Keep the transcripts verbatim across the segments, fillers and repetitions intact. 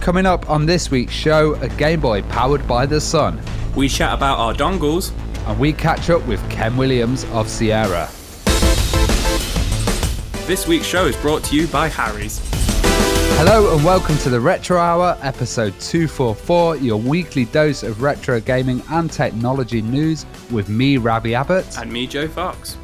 Coming up on this week's show, a Game Boy powered by the sun. We chat about our dongles. And we catch up with Ken Williams of Sierra. This week's show is brought to you by Harry's. Hello and welcome to The Retro Hour, episode two forty-four, your weekly dose of retro gaming and technology news with me, Robbie Abbott. And me, Joe Fox.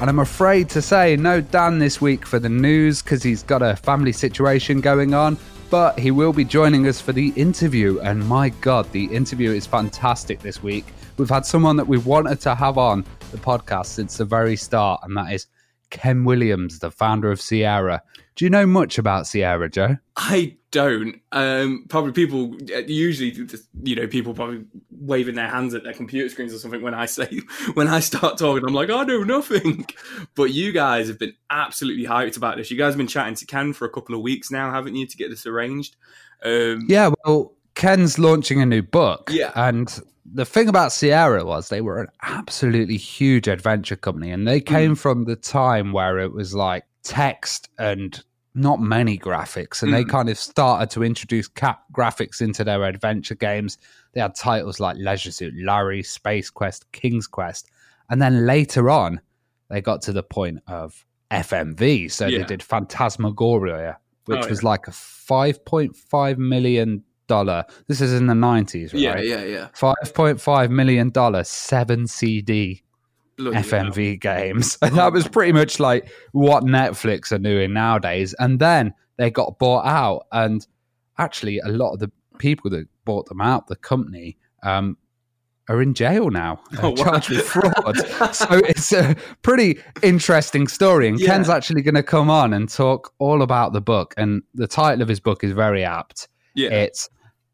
And I'm afraid to say no Dan this week for the news because he's got a family situation going on, but he will be joining us for the interview. And my God, the interview is fantastic this week. We've had someone that we wanted to have on the podcast since the very start, and that is Ken Williams, the founder of Sierra. Do you know much about Sierra, Joe? I don't. Um, probably people, usually, you know, people probably waving their hands at their computer screens or something when I say, when I start talking, I'm like, I know nothing. But you guys have been absolutely hyped about this. You guys have been chatting to Ken for a couple of weeks now, haven't you, to get this arranged? Um, yeah, well, Ken's launching a new book. Yeah. And the thing about Sierra was they were an absolutely huge adventure company, and they came mm. from the time where it was like text and not many graphics, and mm. they kind of started to introduce cap graphics into their adventure games. They had titles like Leisure Suit Larry, Space Quest, King's Quest, and then later on they got to the point of F M V, so yeah. they did Phantasmagoria, which oh, yeah. was like a five point five million dollars. This is in the nineties, right? Yeah, yeah, yeah. five point five million dollars, seven C D Bloody F M V hell. games. And that was pretty much like what Netflix are doing nowadays. And then they got bought out. And actually, a lot of the people that bought them out, the company, um, are in jail now, uh, oh, charged with fraud. So it's a pretty interesting story. And yeah. Ken's actually going to come on and talk all about the book. And the title of his book is very apt. Yeah. It's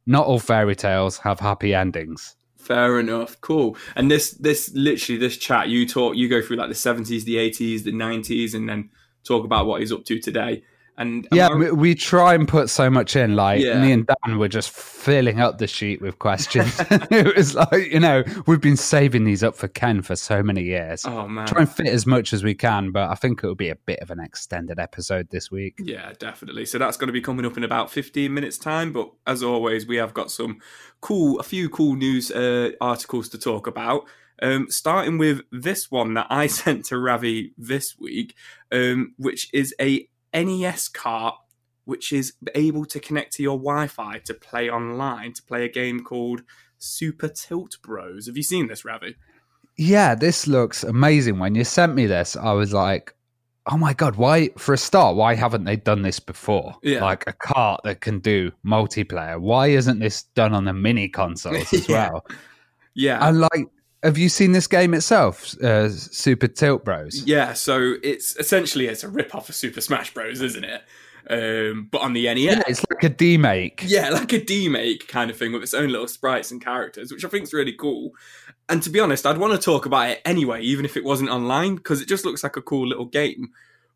Not All Fairy Tales Have Happy Endings. Fair enough. Cool. And this, this literally, this chat, you talk, you go through like the seventies, the eighties, the nineties, and then talk about what he's up to today. And yeah, I... we, we try and put so much in. Like yeah. me and Dan were just filling up the sheet with questions. It was like, you know, we've been saving these up for Ken for so many years. Oh man, try and fit as much as we can, but I think it will be a bit of an extended episode this week. Yeah, definitely. So that's going to be coming up in about fifteen minutes time. But as always, we have got some cool, a few cool news uh, articles to talk about. Um, starting with this one that I sent to Ravi this week, um, which is a N E S cart which is able to connect to your Wi-Fi to play online, to play a game called Super Tilt Bros. Have you seen this, Ravi? Yeah, this looks amazing. When you sent me this, I was like, oh my God, why, for a start, why haven't they done this before? Yeah. Like a cart that can do multiplayer. Why isn't this done on the mini consoles as yeah. well? Yeah. And like, have you seen this game itself, uh, Super Tilt Bros? Yeah, so it's essentially it's a rip-off of Super Smash Bros, isn't it? Um, but on the N E S. Yeah, it's like a demake. Yeah, like a demake kind of thing with its own little sprites and characters, which I think is really cool. And to be honest, I'd want to talk about it anyway, even if it wasn't online, because it just looks like a cool little game.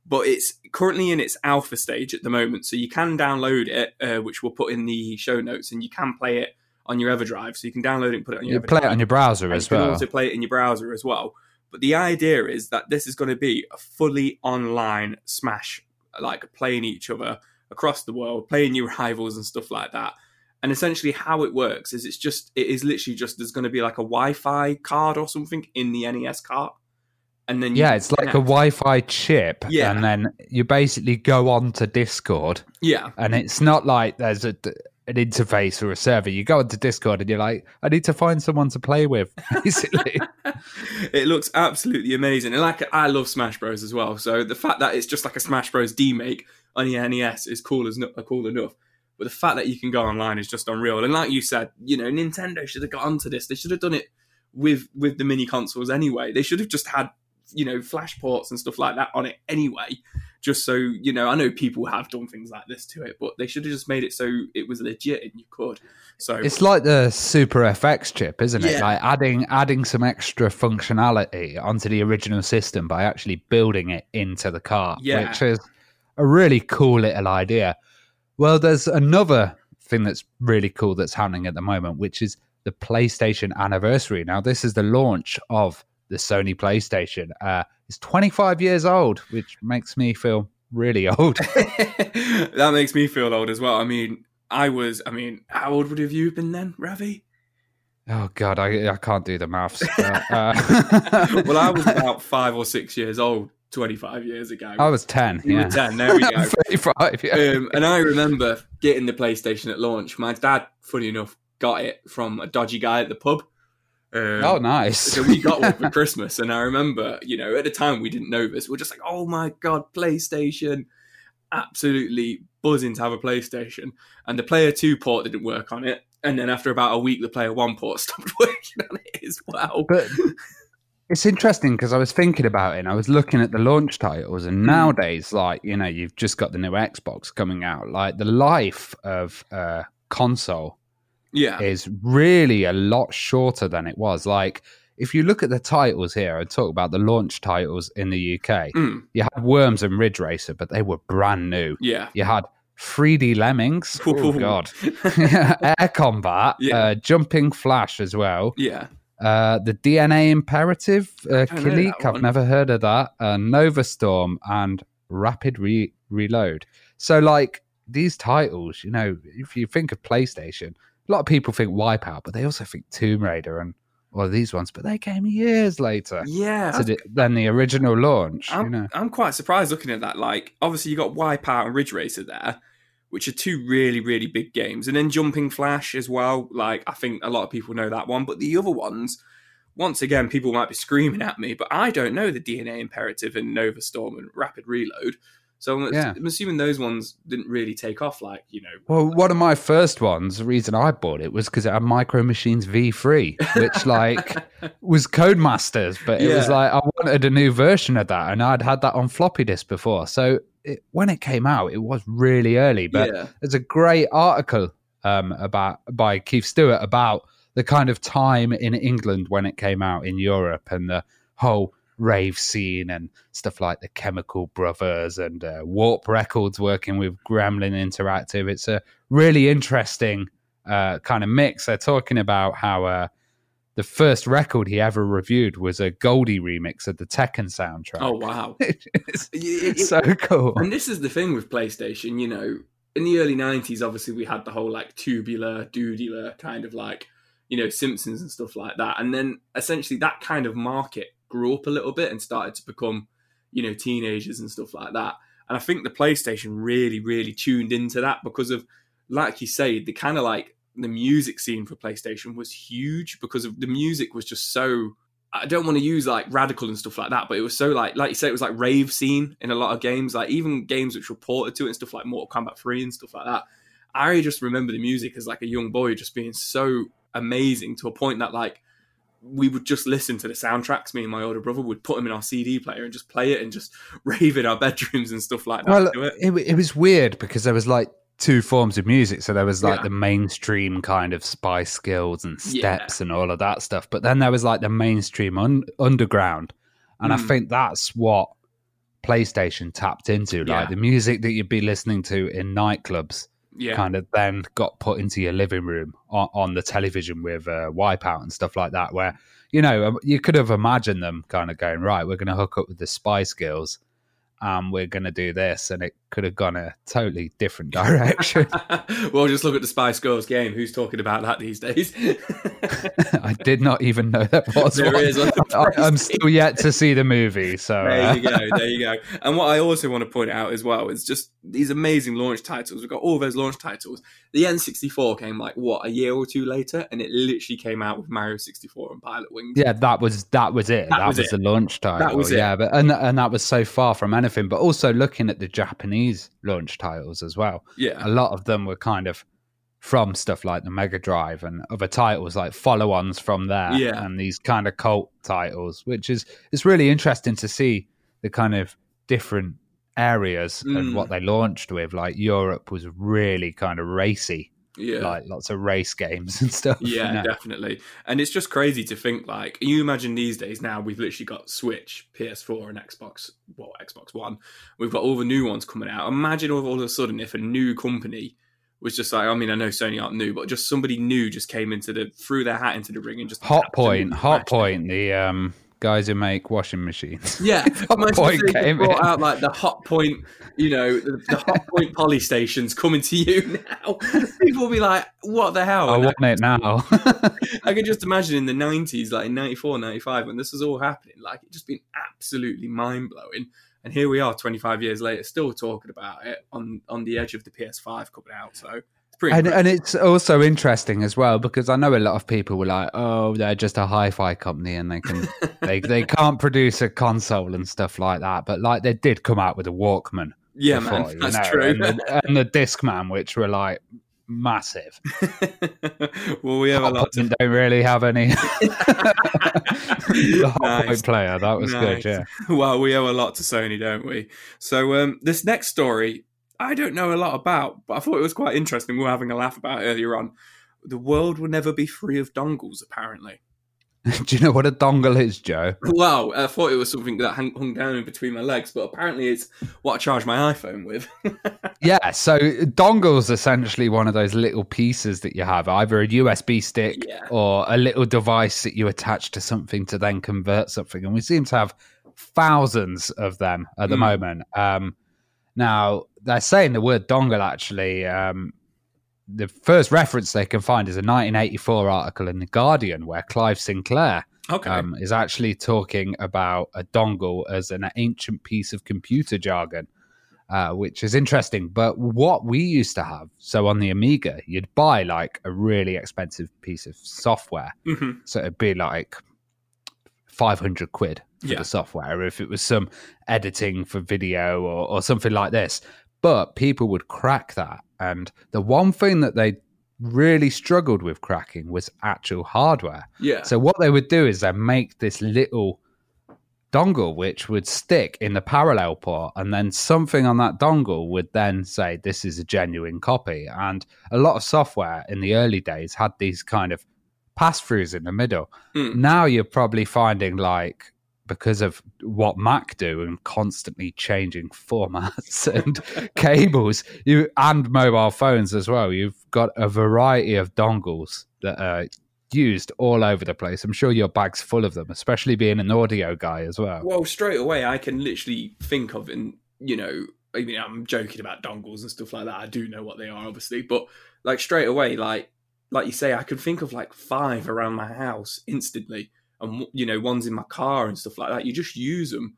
But it's currently in its alpha stage at the moment, so you can download it, uh, which we'll put in the show notes, and you can play it on your EverDrive, so you can download it and put it on your you EverDrive. Play it on your browser as well. You can also play it in your browser as well. But the idea is that this is going to be a fully online Smash, like playing each other across the world, playing your rivals and stuff like that. And essentially how it works is it's just, it is literally just, there's going to be like a Wi-Fi card or something in the N E S cart. And then you yeah, it's connect. Like a Wi-Fi chip, yeah. and then you basically go on to Discord. Yeah. And it's not like there's a... an interface or a server. You go into Discord and you're like, I need to find someone to play with, basically. It looks absolutely amazing. And like, I love Smash Bros as well, so the fact that it's just like a Smash Bros demake on the N E S is cool as cool enough, but the fact that you can go online is just unreal. And like you said, you know, Nintendo should have got onto this. They should have done it with with the mini consoles anyway. They should have just had, you know, flash ports and stuff like that on it anyway, just so, you know, I know people have done things like this to it, but they should have just made it so it was legit and you could. So it's like the Super F X chip, isn't it? Yeah. Like adding adding some extra functionality onto the original system by actually building it into the car, yeah. which is a really cool little idea. Well, there's another thing that's really cool that's happening at the moment, which is the PlayStation anniversary. Now, this is the launch of the Sony PlayStation. Uh, it's twenty-five years old, which makes me feel really old. That makes me feel old as well. I mean, I was, I mean, how old would have you been then, Ravi? Oh, God, I, I can't do the maths. But, uh... well, I was about five or six years old twenty-five years ago. I was ten. You yeah. were ten, there we go. thirty-five, yeah. Um, and I remember getting the PlayStation at launch. My dad, funny enough, got it from a dodgy guy at the pub. Um, oh, nice. So we got one for Christmas. And I remember, you know, at the time we didn't know this. We're just like, oh my God, PlayStation. Absolutely buzzing to have a PlayStation. And the Player two port didn't work on it. And then after about a week, the Player one port stopped working on it as well. But it's interesting because I was thinking about it and I was looking at the launch titles. And nowadays, like, you know, you've just got the new Xbox coming out. Like, the life of a console yeah. is really a lot shorter than it was. Like, if you look at the titles here, I talk about the launch titles in the U K. Mm. You had Worms and Ridge Racer, but they were brand new. Yeah. You had three D Lemmings. Ooh. Oh, God. Air Combat. Yeah. Uh, Jumping Flash as well. Yeah. Uh, the D N A Imperative. Uh, Kilik, I've never heard of that. Uh, Novastorm and Rapid Re- Reload. So, like, these titles, you know, if you think of PlayStation... A lot of people think Wipeout, but they also think Tomb Raider and all these ones. But they came years later yeah, to the, than the original launch. I'm, you know. I'm quite surprised looking at that. Like, obviously, you got Wipeout and Ridge Racer there, which are two really, really big games. And then Jumping Flash as well. Like, I think a lot of people know that one. But the other ones, once again, people might be screaming at me, but I don't know the D N A Imperative and Novastorm and Rapid Reload. So I'm, yeah. I'm assuming those ones didn't really take off, like, you know. Well, like, one of my first ones, the reason I bought it was because it had Micro Machines V three, which, like, was Codemasters. But it yeah. was like, I wanted a new version of that, and I'd had that on floppy disk before. So it, when it came out, it was really early. But yeah. there's a great article um, about by Keith Stewart about the kind of time in England when it came out in Europe and the whole rave scene and stuff like the Chemical Brothers and uh, Warp Records working with Gremlin Interactive. It's a really interesting uh, kind of mix. They're talking about how uh, the first record he ever reviewed was a Goldie remix of the Tekken soundtrack. Oh, wow. it's, it's so cool. And this is the thing with PlayStation, you know, in the early nineties, obviously we had the whole like tubular, doodular kind of like, you know, Simpsons and stuff like that. And then essentially that kind of market grew up a little bit and started to become, you know, teenagers and stuff like that. And I think the PlayStation really, really tuned into that because of, like you say, the kind of like the music scene for PlayStation was huge because of the music was just so, I don't want to use like radical and stuff like that, but it was so like, like you say, it was like rave scene in a lot of games, like even games which reported to it and stuff like Mortal Kombat three and stuff like that. I just remember the music as like a young boy just being so amazing to a point that like, we would just listen to the soundtracks. Me and my older brother would put them in our C D player and just play it and just rave in our bedrooms and stuff like that. Well, it. It, it was weird because there was like two forms of music. So there was like yeah. the mainstream kind of Spice Girls and Steps yeah. and all of that stuff. But then there was like the mainstream un- underground. And mm. I think that's what PlayStation tapped into. Yeah. Like the music that you'd be listening to in nightclubs yeah. kind of then got put into your living room on, on the television with uh, Wipeout and stuff like that, where, you know, you could have imagined them kind of going, right, we're going to hook up with the Spice Girls and we're going to do this. And it could have gone a totally different direction. Well, just look at the Spice Girls game. Who's talking about that these days? I did not even know that was there one. Is I, I'm still yet to see the movie. So There uh... you go, there you go. And what I also want to point out as well is just these amazing launch titles. We've got all those launch titles. The N sixty-four came like, what, a year or two later? And it literally came out with Mario sixty-four and Pilot Wings. Yeah, that was that was it. That, that was, was it. the launch title. That was it. Yeah, but, and, and that was so far from anything. But also looking at the Japanese launch titles as well. Yeah. A lot of them were kind of from stuff like the Mega Drive and other titles, like follow-ons from there yeah. and these kind of cult titles, which is, it's really interesting to see the kind of different areas mm. and what they launched with. Like Europe was really kind of racy. Yeah, like lots of race games and stuff. Yeah, you know? Definitely. And it's just crazy to think, like, you imagine these days now we've literally got Switch, P S four and Xbox, well, Xbox One. We've got all the new ones coming out. Imagine all, all of a sudden if a new company was just like, I mean, I know Sony aren't new, but just somebody new just came into the, threw their hat into the ring and just... Hot Point, Hot Point, the... um guys who make washing machines. Yeah, Hot Point came brought in. Out like the Hot Point, you know, the, the Hot Point poly stations coming to you now. People will be like, what the hell? I and want I it now. I can just imagine in the nineties, like in ninety-four, ninety-five, when this was all happening, like it just been absolutely mind-blowing. And here we are twenty-five years later, still talking about it on, on the edge of the P S five coming out, so... And, and it's also interesting as well, because I know a lot of people were like, oh, they're just a hi-fi company and they can they, they can't produce a console and stuff like that. But like they did come out with a Walkman. Yeah, before, man, that's you know, true. And the, and the Discman, which were like massive. Well, we have Hot a lot of... don't really have any. The Hot nice. Point player, that was nice. Good, yeah. Well, we owe a lot to Sony, don't we? So um, this next story... I don't know a lot about, but I thought it was quite interesting. We were having a laugh about it earlier on. The world will never be free of dongles, apparently. Do you know what a dongle is, Joe? Well, I thought it was something that hung down in between my legs, but apparently it's what I charge my iPhone with. Yeah, so dongle's essentially one of those little pieces that you have, either a U S B stick yeah. or a little device that you attach to something to then convert something. And we seem to have thousands of them at the mm. moment. Um, now... They're saying the word dongle, actually, um, the first reference they can find is a nineteen eighty-four article in The Guardian where Clive Sinclair okay. um, is actually talking about a dongle as an ancient piece of computer jargon, uh, which is interesting. But what we used to have, so on the Amiga, you'd buy like a really expensive piece of software. Mm-hmm. So it'd be like five hundred quid for yeah. the software if it was some editing for video or, or something like this. But people would crack that. And the one thing that they really struggled with cracking was actual hardware. Yeah. So what they would do is they make this little dongle, which would stick in the parallel port. And then something on that dongle would then say, this is a genuine copy. And a lot of software in the early days had these kind of pass-throughs in the middle. Mm. Now you're probably finding like, because of what Mac do and constantly changing formats and cables you and mobile phones as well, you've got a variety of dongles that are used all over the place. I'm sure your bag's full of them, especially being an audio guy as well. Well, straight away, I can literally think of, and, you know, I mean, I'm joking about dongles and stuff like that. I do know what they are, obviously, but like straight away, like, like you say, I could think of like five around my house instantly. And, you know, ones in my car and stuff like that. You just use them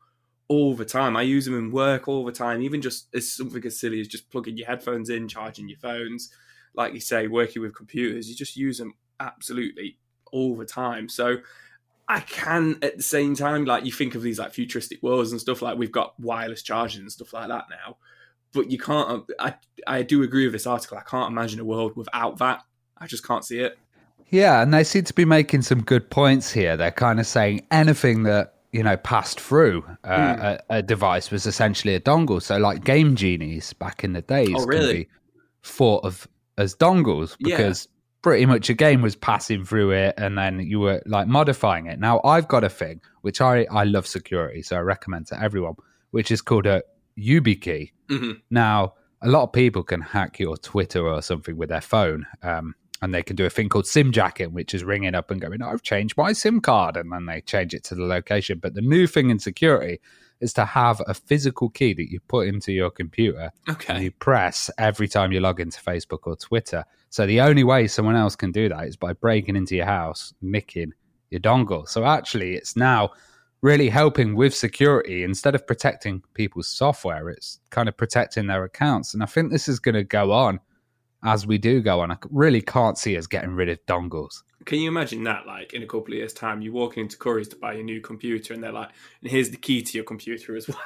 all the time. I use them in work all the time, even just as something as silly as just plugging your headphones in, charging your phones. Like you say, working with computers, you just use them absolutely all the time. So I can, at the same time, like you think of these like futuristic worlds and stuff, like we've got wireless charging and stuff like that now. But you can't, I, I do agree with this article. I can't imagine a world without that. I just can't see it. Yeah, and they seem to be making some good points here. They're kind of saying anything that, you know, passed through uh, mm. a, a device was essentially a dongle. So, like, Game Genies back in the days oh, really? Can be thought of as dongles because yeah. pretty much a game was passing through it and then you were, like, modifying it. Now, I've got a thing, which I, I love security, so I recommend to everyone, which is called a YubiKey. Mm-hmm. Now, a lot of people can hack your Twitter or something with their phone, um, and they can do a thing called SimJacking, which is ringing up and going, oh, I've changed my SIM card. And then they change it to the location. But the new thing in security is to have a physical key that you put into your computer. Okay. And you press every time you log into Facebook or Twitter. So the only way someone else can do that is by breaking into your house, nicking your dongle. So actually, it's now really helping with security. Instead of protecting people's software, it's kind of protecting their accounts. And I think this is going to go on. As we do go on, I really can't see us getting rid of dongles. Can you imagine that, like, in a couple of years' time, you're walking into Curry's to buy a new computer, and they're like, and here's the key to your computer as well.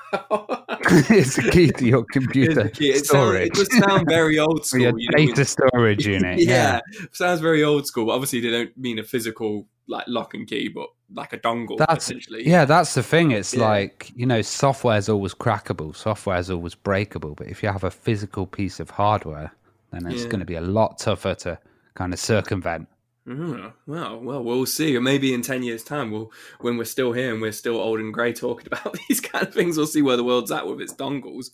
Here's the key to your computer it storage. Sounds, it does sound very old school. Your you data know? Storage unit. Yeah. yeah, sounds very old school, but obviously they don't mean a physical, like lock and key, but like a dongle, that's, essentially. Yeah, that's the thing. It's yeah. like, you know, software's always crackable, software's always breakable, but if you have a physical piece of hardware, then it's yeah. going to be a lot tougher to kind of circumvent. Mm, well, well, we'll see. Maybe in ten years' time, we'll, when we're still here and we're still old and grey talking about these kind of things, we'll see where the world's at with its dongles.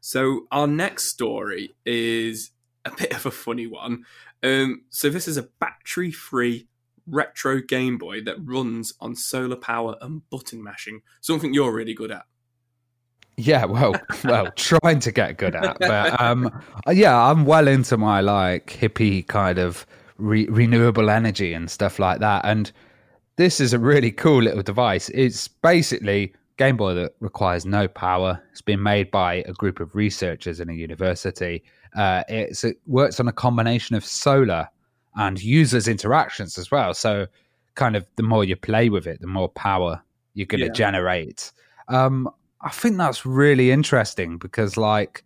So our next story is a bit of a funny one. Um, so this is a battery-free retro Game Boy that runs on solar power and button mashing, something you're really good at. Yeah, well, well, trying to get good at. But um, yeah, I'm well into my like hippie kind of Re- renewable energy and stuff like that, and this is a really cool little device. It's basically Game Boy that requires no power. It's been made by a group of researchers in a university. Uh, it's, it works on a combination of solar and users' interactions as well, so kind of the more you play with it, the more power you're going to yeah. generate. Um, I think that's really interesting because, like,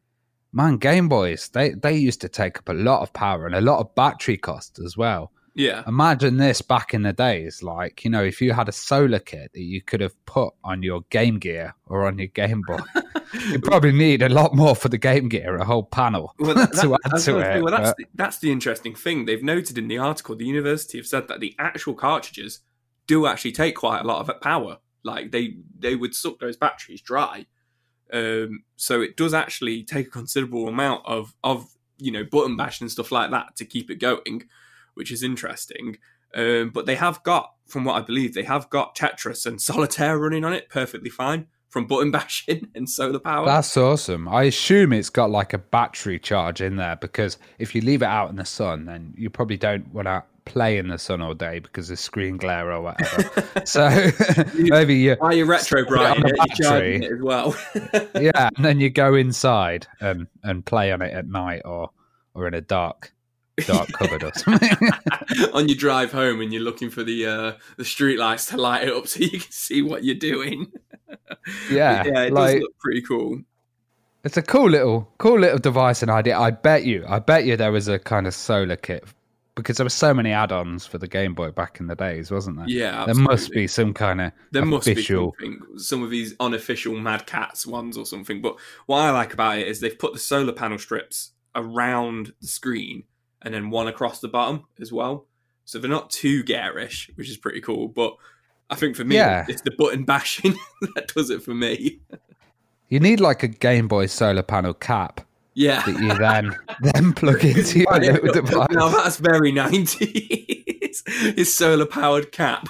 man, Game Boys, they, they used to take up a lot of power and a lot of battery cost as well. Yeah. Imagine this back in the days. Like, you know, if you had a solar kit that you could have put on your Game Gear or on your Game Boy, you'd probably need a lot more for the Game Gear, a whole panel well, that, to that, add to it. Thing. Well, that's, but... the, that's the interesting thing. They've noted in the article, the university have said that the actual cartridges do actually take quite a lot of power. Like, they, they would suck those batteries dry. Um, so it does actually take a considerable amount of, of, you know, button bashing and stuff like that to keep it going, which is interesting. Um, but they have got, from what I believe, they have got Tetris and Solitaire running on it perfectly fine from button bashing and solar power. That's awesome. I assume it's got like a battery charge in there because if you leave it out in the sun, then you probably don't want to play in the sun all day because of screen glare or whatever. So you, maybe you are you retro bright on the battery it as well. Yeah, and then you go inside and and play on it at night or or in a dark dark cupboard or something. On your drive home and you're looking for the uh the street lights to light it up so you can see what you're doing. Yeah, yeah, it like, does look pretty cool. It's a cool little cool little device and idea. I bet you, I bet you there was a kind of solar kit. Because there were so many add-ons for the Game Boy back in the days, wasn't there? Yeah, absolutely. There must be some kind of there official... must be something, some of these unofficial Mad Cats ones or something. But what I like about it is they've put the solar panel strips around the screen and then one across the bottom as well. So they're not too garish, which is pretty cool. But I think for me, yeah. it's the button bashing that does it for me. You need like a Game Boy solar panel cap. Yeah. That you then, then plug into your little device. Now that's very nineties. His solar powered cap.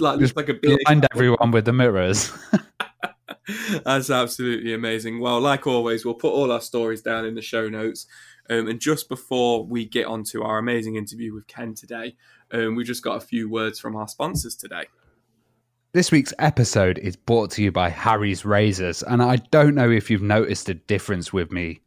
like Just like a big blind everyone with the mirrors. That's absolutely amazing. Well, like always, we'll put all our stories down in the show notes. Um, and just before we get on to our amazing interview with Ken today, um, we've just got a few words from our sponsors today. This week's episode is brought to you by Harry's Razors. And I don't know if you've noticed a difference with me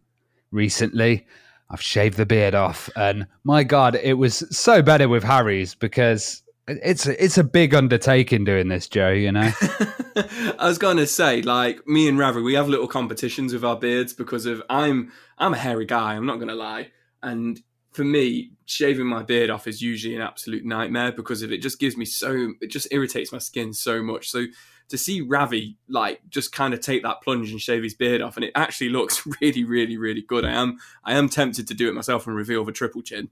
recently. I've shaved the beard off and my God, it was so better with Harry's because it's a, it's a big undertaking doing this, Joe, you know? I was going to say, like, me and Ravi, we have little competitions with our beards because of I'm I'm a hairy guy, I'm not going to lie. And for me, shaving my beard off is usually an absolute nightmare because of it just gives me so, it just irritates my skin so much. So to see Ravi, like, just kind of take that plunge and shave his beard off, and it actually looks really, really, really good. I am I am tempted to do it myself and reveal the triple chin.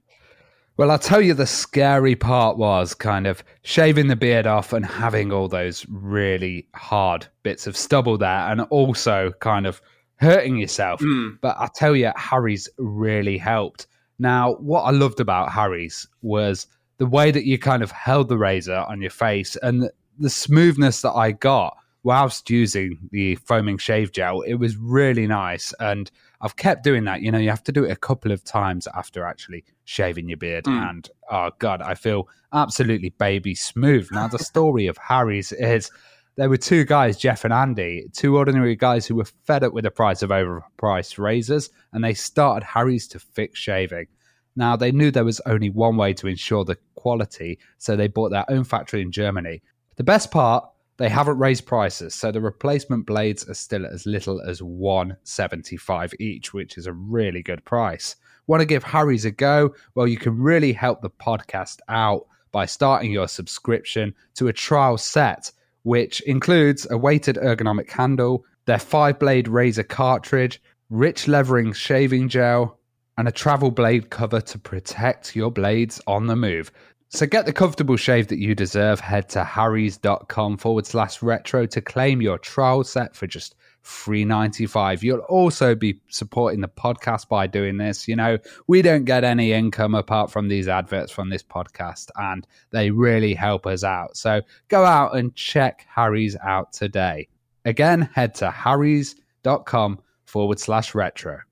Well, I'll tell you, the scary part was kind of shaving the beard off and having all those really hard bits of stubble there and also kind of hurting yourself. Mm. But I'll tell you, Harry's really helped. Now, what I loved about Harry's was the way that you kind of held the razor on your face and the smoothness that I got whilst using the foaming shave gel. It was really nice. And I've kept doing that. You know, you have to do it a couple of times after actually shaving your beard. Mm. And oh God, I feel absolutely baby smooth. Now the story of Harry's is there were two guys, Jeff and Andy, two ordinary guys who were fed up with the price of overpriced razors. And they started Harry's to fix shaving. Now, they knew there was only one way to ensure the quality. So they bought their own factory in Germany. The best part, they haven't raised prices, so the replacement blades are still as little as one dollar seventy-five each, which is a really good price. Want to give Harry's a go? Well, you can really help the podcast out by starting your subscription to a trial set, which includes a weighted ergonomic handle, their five-blade razor cartridge, rich levering shaving gel, and a travel blade cover to protect your blades on the move. So get the comfortable shave that you deserve. Head to harrys.com forward slash retro to claim your trial set for just three dollars and ninety-five cents. You'll also be supporting the podcast by doing this. You know, we don't get any income apart from these adverts from this podcast, and they really help us out. So go out and check Harry's out today. Again, head to harrys.com forward slash retro.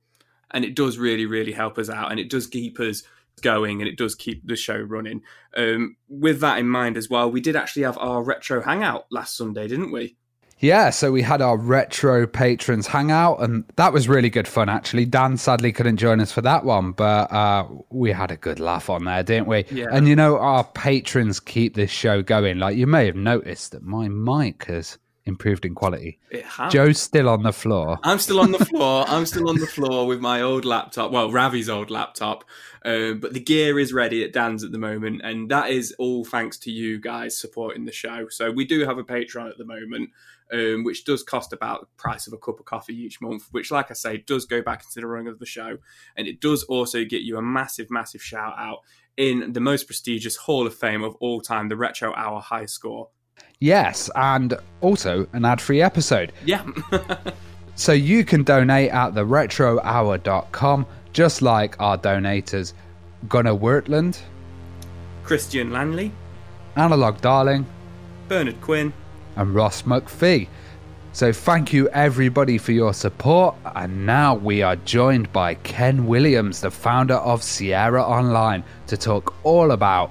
And it does really, really help us out, and it does keep us going, and it does keep the show running. Um, with that in mind as well, we did actually have our retro hangout last Sunday, didn't we? Yeah, so we had our retro patrons hangout, and that was really good fun, actually. Dan sadly couldn't join us for that one, but uh, we had a good laugh on there, didn't we? Yeah. And, you know, our patrons keep this show going. Like, you may have noticed that my mic has improved in quality. It has. Joe's still on the floor. I'm still on the floor. I'm still on the floor with my old laptop. Well, Ravi's old laptop. Uh, but the gear is ready at Dan's at the moment, and that is all thanks to you guys supporting the show. So we do have a Patreon at the moment, um, which does cost about the price of a cup of coffee each month, which, like I say, does go back into the running of the show. And it does also get you a massive, massive shout out in the most prestigious Hall of Fame of all time, the Retro Hour High Score. Yes, and also an ad-free episode. Yeah. So you can donate at the retro hour dot com, just like our donators Gunnar Wertland, Christian Lanley, Analog Darling, Bernard Quinn, and Ross McPhee. So thank you everybody for your support. And now we are joined by Ken Williams, the founder of Sierra Online, to talk all about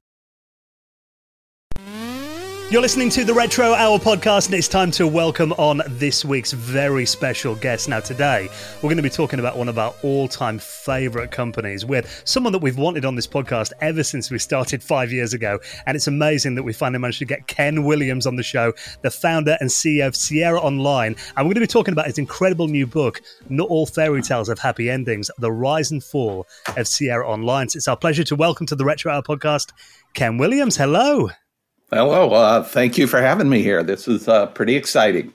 You're listening to the Retro Hour podcast, and it's time to welcome on this week's very special guest. Now, today, we're going to be talking about one of our all-time favourite companies with someone that we've wanted on this podcast ever since we started five years ago, and it's amazing that we finally managed to get Ken Williams on the show, the founder and C E O of Sierra Online, and we're going to be talking about his incredible new book, Not All Fairy Tales Have Happy Endings, The Rise and Fall of Sierra Online. So it's our pleasure to welcome to the Retro Hour podcast, Ken Williams. Hello. Hello. Uh, thank you for having me here. This is uh, pretty exciting.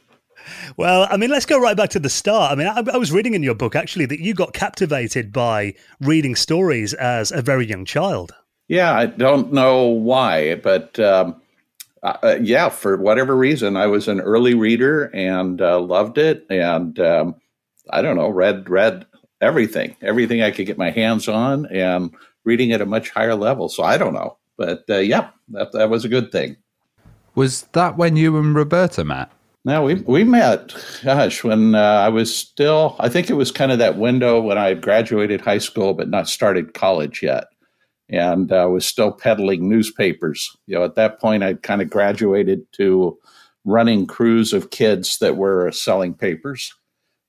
Well, I mean, let's go right back to the start. I mean, I, I was reading in your book, actually, that you got captivated by reading stories as a very young child. Yeah, I don't know why, but um, uh, yeah, for whatever reason, I was an early reader and uh, loved it. And um, I don't know, read, read everything, everything I could get my hands on, and reading at a much higher level. So I don't know. But uh, yeah, that that was a good thing. Was that when you and Roberta met? No, we we met, gosh, when uh, I was still, I think it was kind of that window when I had graduated high school but not started college yet. And I uh, was still peddling newspapers. You know, at that point, I'd kind of graduated to running crews of kids that were selling papers.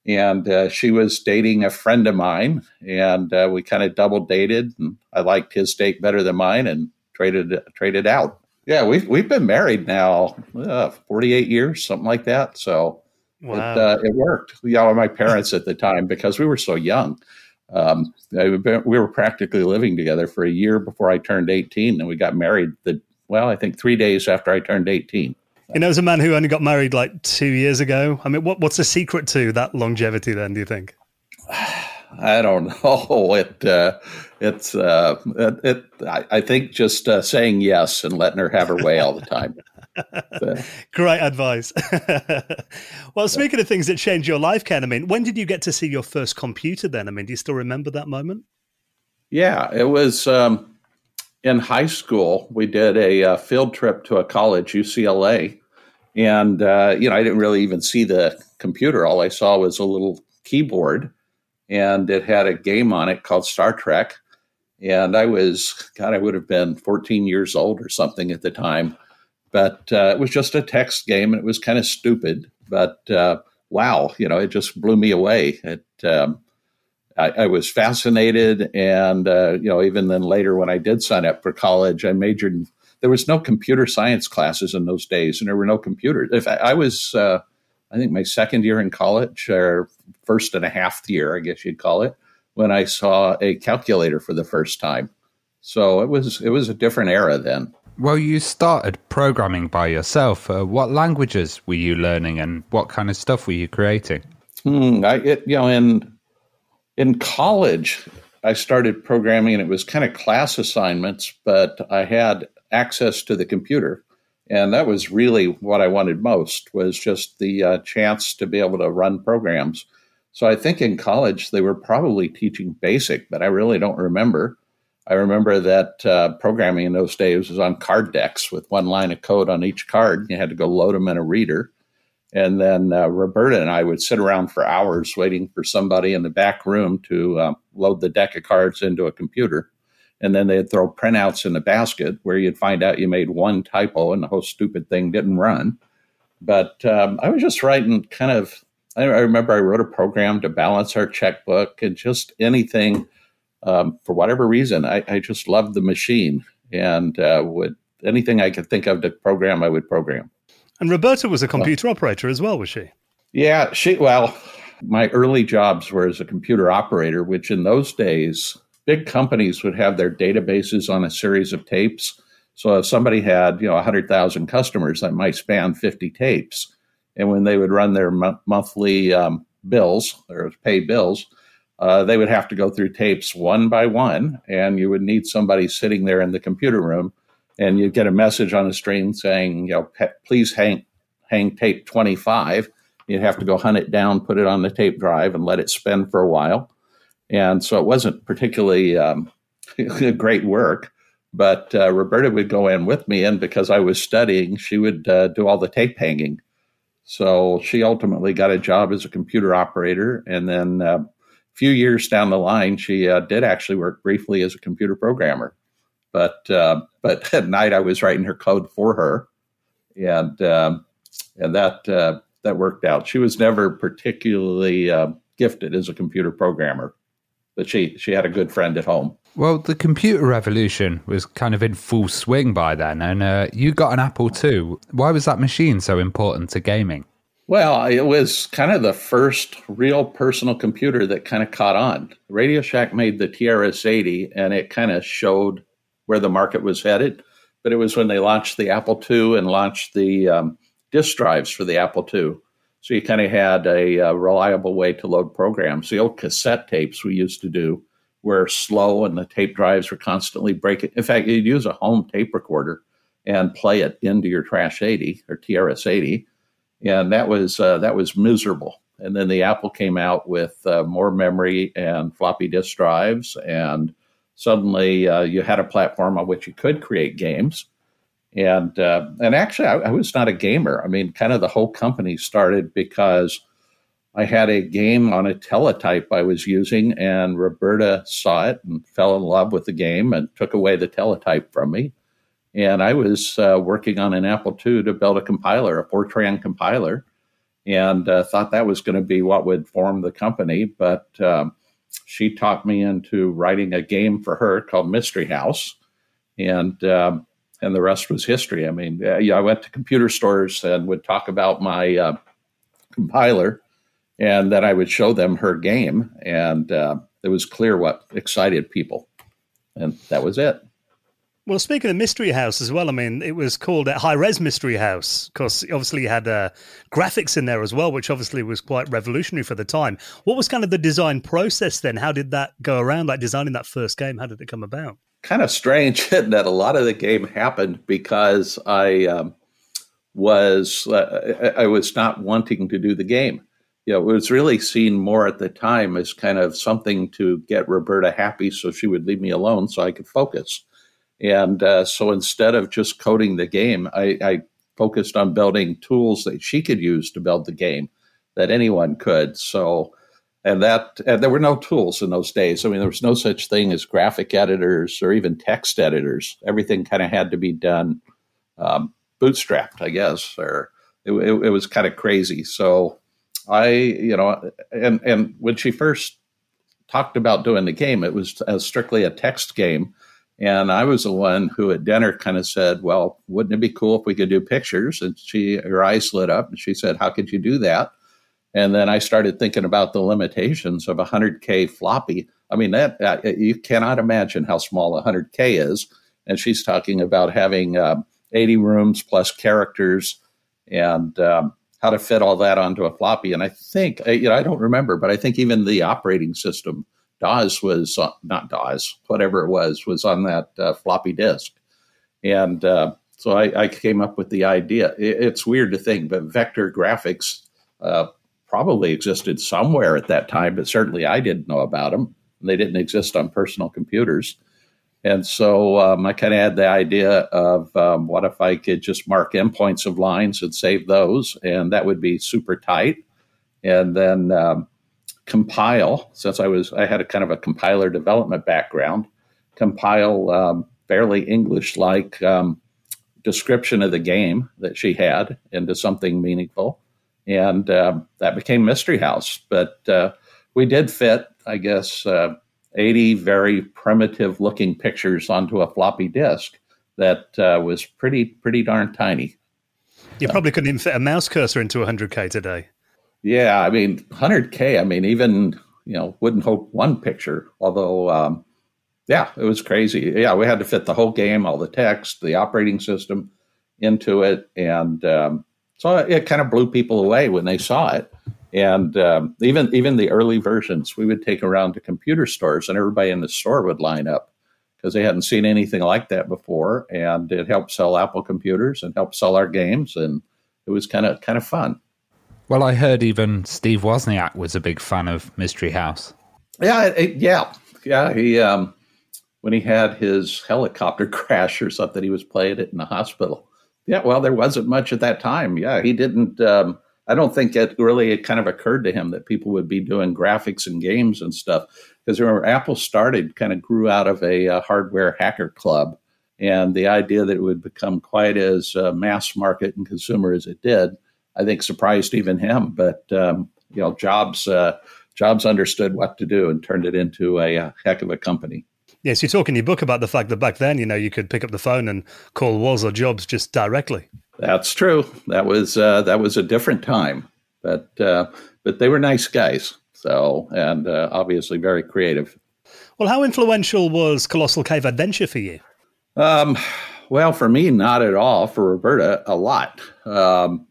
And uh, she was dating a friend of mine, and uh, we kind of double dated. And I liked his date better than mine, and Traded traded out. Yeah, we've we've been married now uh, forty-eight years, something like that. So wow. it, uh, it worked. You know, my parents at the time, because we were so young, um, they, we were practically living together for a year before I turned eighteen, and we got married. The well, I think three days after I turned eighteen. You know, as a man who only got married like two years ago, I mean, what what's the secret to that longevity? Then, do you think? I don't know. It uh, it's uh, it. it I, I think just uh, saying yes and letting her have her way all the time. So. Great advice. Well, speaking of things that changed your life, Ken, I mean, when did you get to see your first computer? Then, I mean, do you still remember that moment? Yeah, it was um, in high school. We did a uh, field trip to a college, U C L A, and uh, you know, I didn't really even see the computer. All I saw was a little keyboard, and it had a game on it called Star Trek. And I was, God, I would have been fourteen years old or something at the time. But uh, it was just a text game, and it was kind of stupid. But uh, wow, you know, it just blew me away. It, um, I, I was fascinated. And, uh, you know, even then later when I did sign up for college, I majored in, there was no computer science classes in those days, and there were no computers. If I, I was, uh, I think, my second year in college, or first and a half year, I guess you'd call it, when I saw a calculator for the first time. So it was it was a different era then. Well, you started programming by yourself. Uh, what languages were you learning, and what kind of stuff were you creating? Hmm, I, it, you know, in in college, I started programming, and it was kind of class assignments, but I had access to the computer, and that was really what I wanted most, was just the uh, chance to be able to run programs. So I think in college they were probably teaching BASIC, but I really don't remember. I remember that uh, programming in those days was on card decks with one line of code on each card. You had to go load them in a reader. And then uh, Roberta and I would sit around for hours waiting for somebody in the back room to um, load the deck of cards into a computer. And then they'd throw printouts in the basket where you'd find out you made one typo and the whole stupid thing didn't run. But um, I was just writing kind of, I remember I wrote a program to balance our checkbook and just anything. Um, for whatever reason, I, I just loved the machine, and uh, would anything I could think of to program, I would program. And Roberta was a computer uh, operator as well, was she? Yeah, she. Well, my early jobs were as a computer operator, which in those days, big companies would have their databases on a series of tapes. So if somebody had, you know, one hundred thousand customers, that might span fifty tapes. And when they would run their m- monthly um, bills or pay bills, uh, they would have to go through tapes one by one. And you would need somebody sitting there in the computer room. And you'd get a message on a screen saying, you know, pe- please hang, hang tape twenty-five. You'd have to go hunt it down, put it on the tape drive, and let it spin for a while. And so it wasn't particularly um, great work. But uh, Roberta would go in with me. And because I was studying, she would uh, do all the tape hanging. So she ultimately got a job as a computer operator. And then uh, a few years down the line, she uh, did actually work briefly as a computer programmer. But uh, but at night, I was writing her code for her. And uh, and that uh, that worked out. She was never particularly uh, gifted as a computer programmer, but she, she had a good friend at home. Well, the computer revolution was kind of in full swing by then, and uh, you got an Apple two. Why was that machine so important to gaming? Well, it was kind of the first real personal computer that kind of caught on. Radio Shack made the T R S eighty, and it kind of showed where the market was headed. But it was when they launched the Apple two and launched the um, disk drives for the Apple two. So you kind of had a uh, reliable way to load programs. The old cassette tapes we used to do were slow, and the tape drives were constantly breaking. In fact, you'd use a home tape recorder and play it into your T R S eighty or T R S eighty, and that was uh, that was miserable. And then the Apple came out with uh, more memory and floppy disk drives, and suddenly uh, you had a platform on which you could create games. And uh, and actually, I, I was not a gamer. I mean, kind of the whole company started because I had a game on a teletype I was using, and Roberta saw it and fell in love with the game and took away the teletype from me. And I was uh, working on an Apple two to build a compiler, a Fortran compiler, and uh, thought that was going to be what would form the company. But um, she talked me into writing a game for her called Mystery House, and um, and the rest was history. I mean, I went to computer stores and would talk about my uh, compiler, and then I would show them her game, and uh, it was clear what excited people. And that was it. Well, speaking of Mystery House as well, I mean, it was called a high-res Mystery House because it obviously had uh, graphics in there as well, which obviously was quite revolutionary for the time. What was kind of the design process then? How did that go around, like designing that first game? How did it come about? Kind of strange that a lot of the game happened because I um, was uh, I was not wanting to do the game. You know, it was really seen more at the time as kind of something to get Roberta happy so she would leave me alone so I could focus. And uh, so instead of just coding the game, I, I focused on building tools that she could use to build the game that anyone could. So And that and there were no tools in those days. I mean, there was no such thing as graphic editors or even text editors. Everything kind of had to be done um, bootstrapped, I guess, or it, it, it was kind of crazy. So I, you know, and, and when she first talked about doing the game, it was as strictly a text game. And I was the one who at dinner kind of said, well, wouldn't it be cool if we could do pictures? And she, her eyes lit up and she said, how could you do that? And then I started thinking about the limitations of a one hundred K floppy. I mean, that uh, you cannot imagine how small one hundred K is. And she's talking about having um, eighty rooms plus characters and um, how to fit all that onto a floppy. And I think, you know, I don't remember, but I think even the operating system, DOS was, uh, not DOS, whatever it was, was on that uh, floppy disk. And uh, so I, I came up with the idea. It, it's weird to think, but vector graphics uh, probably existed somewhere at that time, but certainly I didn't know about them. They didn't exist on personal computers. And so um, I kind of had the idea of um, what if I could just mark endpoints of lines and save those, and that would be super tight. And then um, compile, since I was I had a kind of a compiler development background, compile um, fairly English-like um, description of the game that she had into something meaningful. And uh, that became Mystery House. But uh, we did fit, I guess, uh, eighty very primitive-looking pictures onto a floppy disk that uh, was pretty, pretty darn tiny. You probably couldn't even fit a mouse cursor into one hundred K today. Yeah, I mean, one hundred K, I mean, even, you know, wouldn't hold one picture. Although, um, yeah, it was crazy. Yeah, we had to fit the whole game, all the text, the operating system into it, and... Um, So it kind of blew people away when they saw it. And um, even even the early versions, we would take around to computer stores and everybody in the store would line up because they hadn't seen anything like that before. And it helped sell Apple computers and helped sell our games. And it was kind of kind of fun. Well, I heard even Steve Wozniak was a big fan of Mystery House. Yeah. It, yeah. Yeah. He um, when he had his helicopter crash or something, he was playing it in the hospital. Yeah, well, there wasn't much at that time. Yeah, he didn't, um, I don't think it really it kind of occurred to him that people would be doing graphics and games and stuff. Because remember, Apple started, kind of grew out of a uh, hardware hacker club. And the idea that it would become quite as uh, mass market and consumer as it did, I think surprised even him. But, um, you know, Jobs, uh, Jobs understood what to do and turned it into a, a heck of a company. Yes, you talk in your book about the fact that back then, you know, you could pick up the phone and call Woz or Jobs just directly. That's true. That was uh, that was a different time, but uh, but they were nice guys. So and uh, obviously very creative. Well, how influential was Colossal Cave Adventure for you? Um, well, for me, not at all. For Roberta, a lot. Um,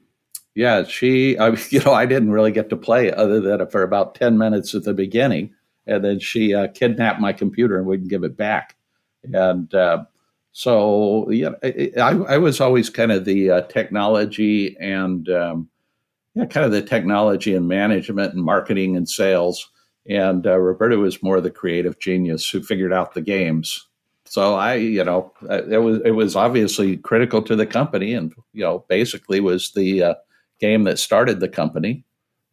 yeah, she. I, you know, I didn't really get to play other than for about ten minutes at the beginning. And then she uh, kidnapped my computer and wouldn't give it back. And uh, so yeah, I, I was always kind of the uh, technology and um, yeah, kind of the technology and management and marketing and sales. And uh, Roberta was more the creative genius who figured out the games. So I, you know, it was it was obviously critical to the company, and you know, basically was the uh, game that started the company.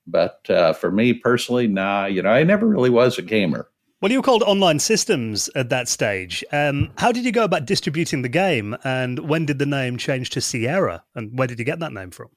But uh, for me personally, nah, you know, I never really was a gamer. Well, you were called Online Systems at that stage. Um, how did you go about distributing the game? And when did the name change to Sierra? And where did you get that name from?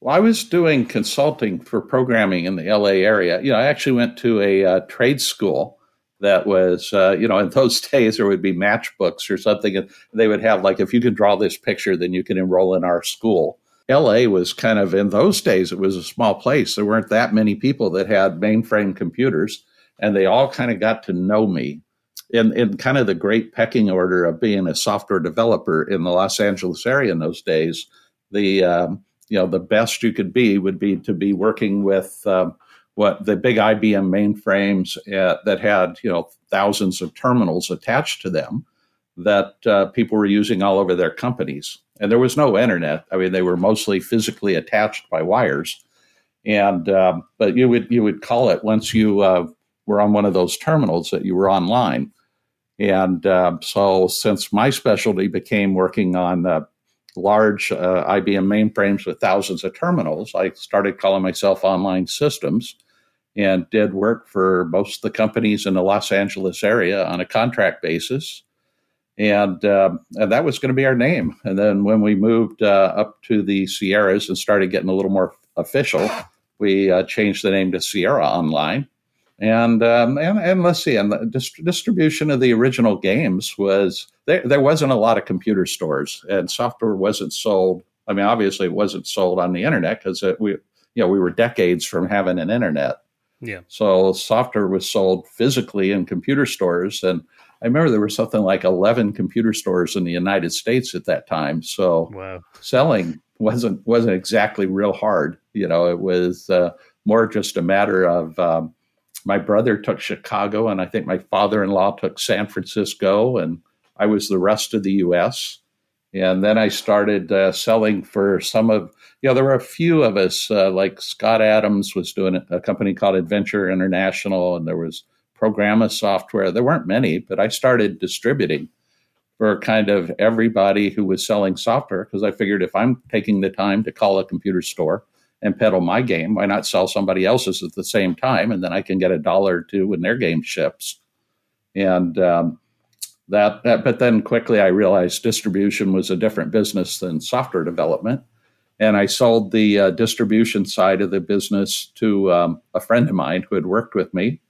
Well, I was doing consulting for programming in the L A area. You know, I actually went to a uh, trade school that was, uh, you know, in those days there would be matchbooks or something. And they would have like, if you can draw this picture, then you can enroll in our school. L A was kind of, in those days, it was a small place. There weren't that many people that had mainframe computers, and they all kind of got to know me in, in kind of the great pecking order of being a software developer in the Los Angeles area in those days. The, um, you know, the best you could be would be to be working with um, what the big I B M mainframes uh, that had, you know, thousands of terminals attached to them that uh, people were using all over their companies. And there was no internet. I mean, they were mostly physically attached by wires. And um, but you would you would call it once you uh, were on one of those terminals that you were online. And uh, so since my specialty became working on uh, large uh, I B M mainframes with thousands of terminals, I started calling myself Online Systems. and did work for most of the companies in the Los Angeles area on a contract basis. And, uh, and that was going to be our name. And then when we moved uh, up to the Sierras and started getting a little more official, we uh, changed the name to Sierra Online. And, um, and and let's see, and the dist- distribution of the original games was, there, there wasn't a lot of computer stores, and software wasn't sold. I mean, obviously it wasn't sold on the internet because we, you know, we were decades from having an internet. Yeah. So software was sold physically in computer stores. And I remember there were something like eleven computer stores in the United States at that time. So wow. selling wasn't, wasn't exactly real hard. You know, it was uh, more just a matter of, um, my brother took Chicago, and I think my father-in-law took San Francisco, and I was the rest of the U S. And then I started uh, selling for some of, you know, there were a few of us, uh, like Scott Adams was doing a company called Adventure International, and there was Programma Software. There weren't many, but I started distributing for kind of everybody who was selling software, because I figured if I'm taking the time to call a computer store and peddle my game, why not sell somebody else's at the same time? And then I can get a dollar or two when their game ships. And um, that, that, but then quickly I realized distribution was a different business than software development. And I sold the uh, distribution side of the business to um, a friend of mine who had worked with me.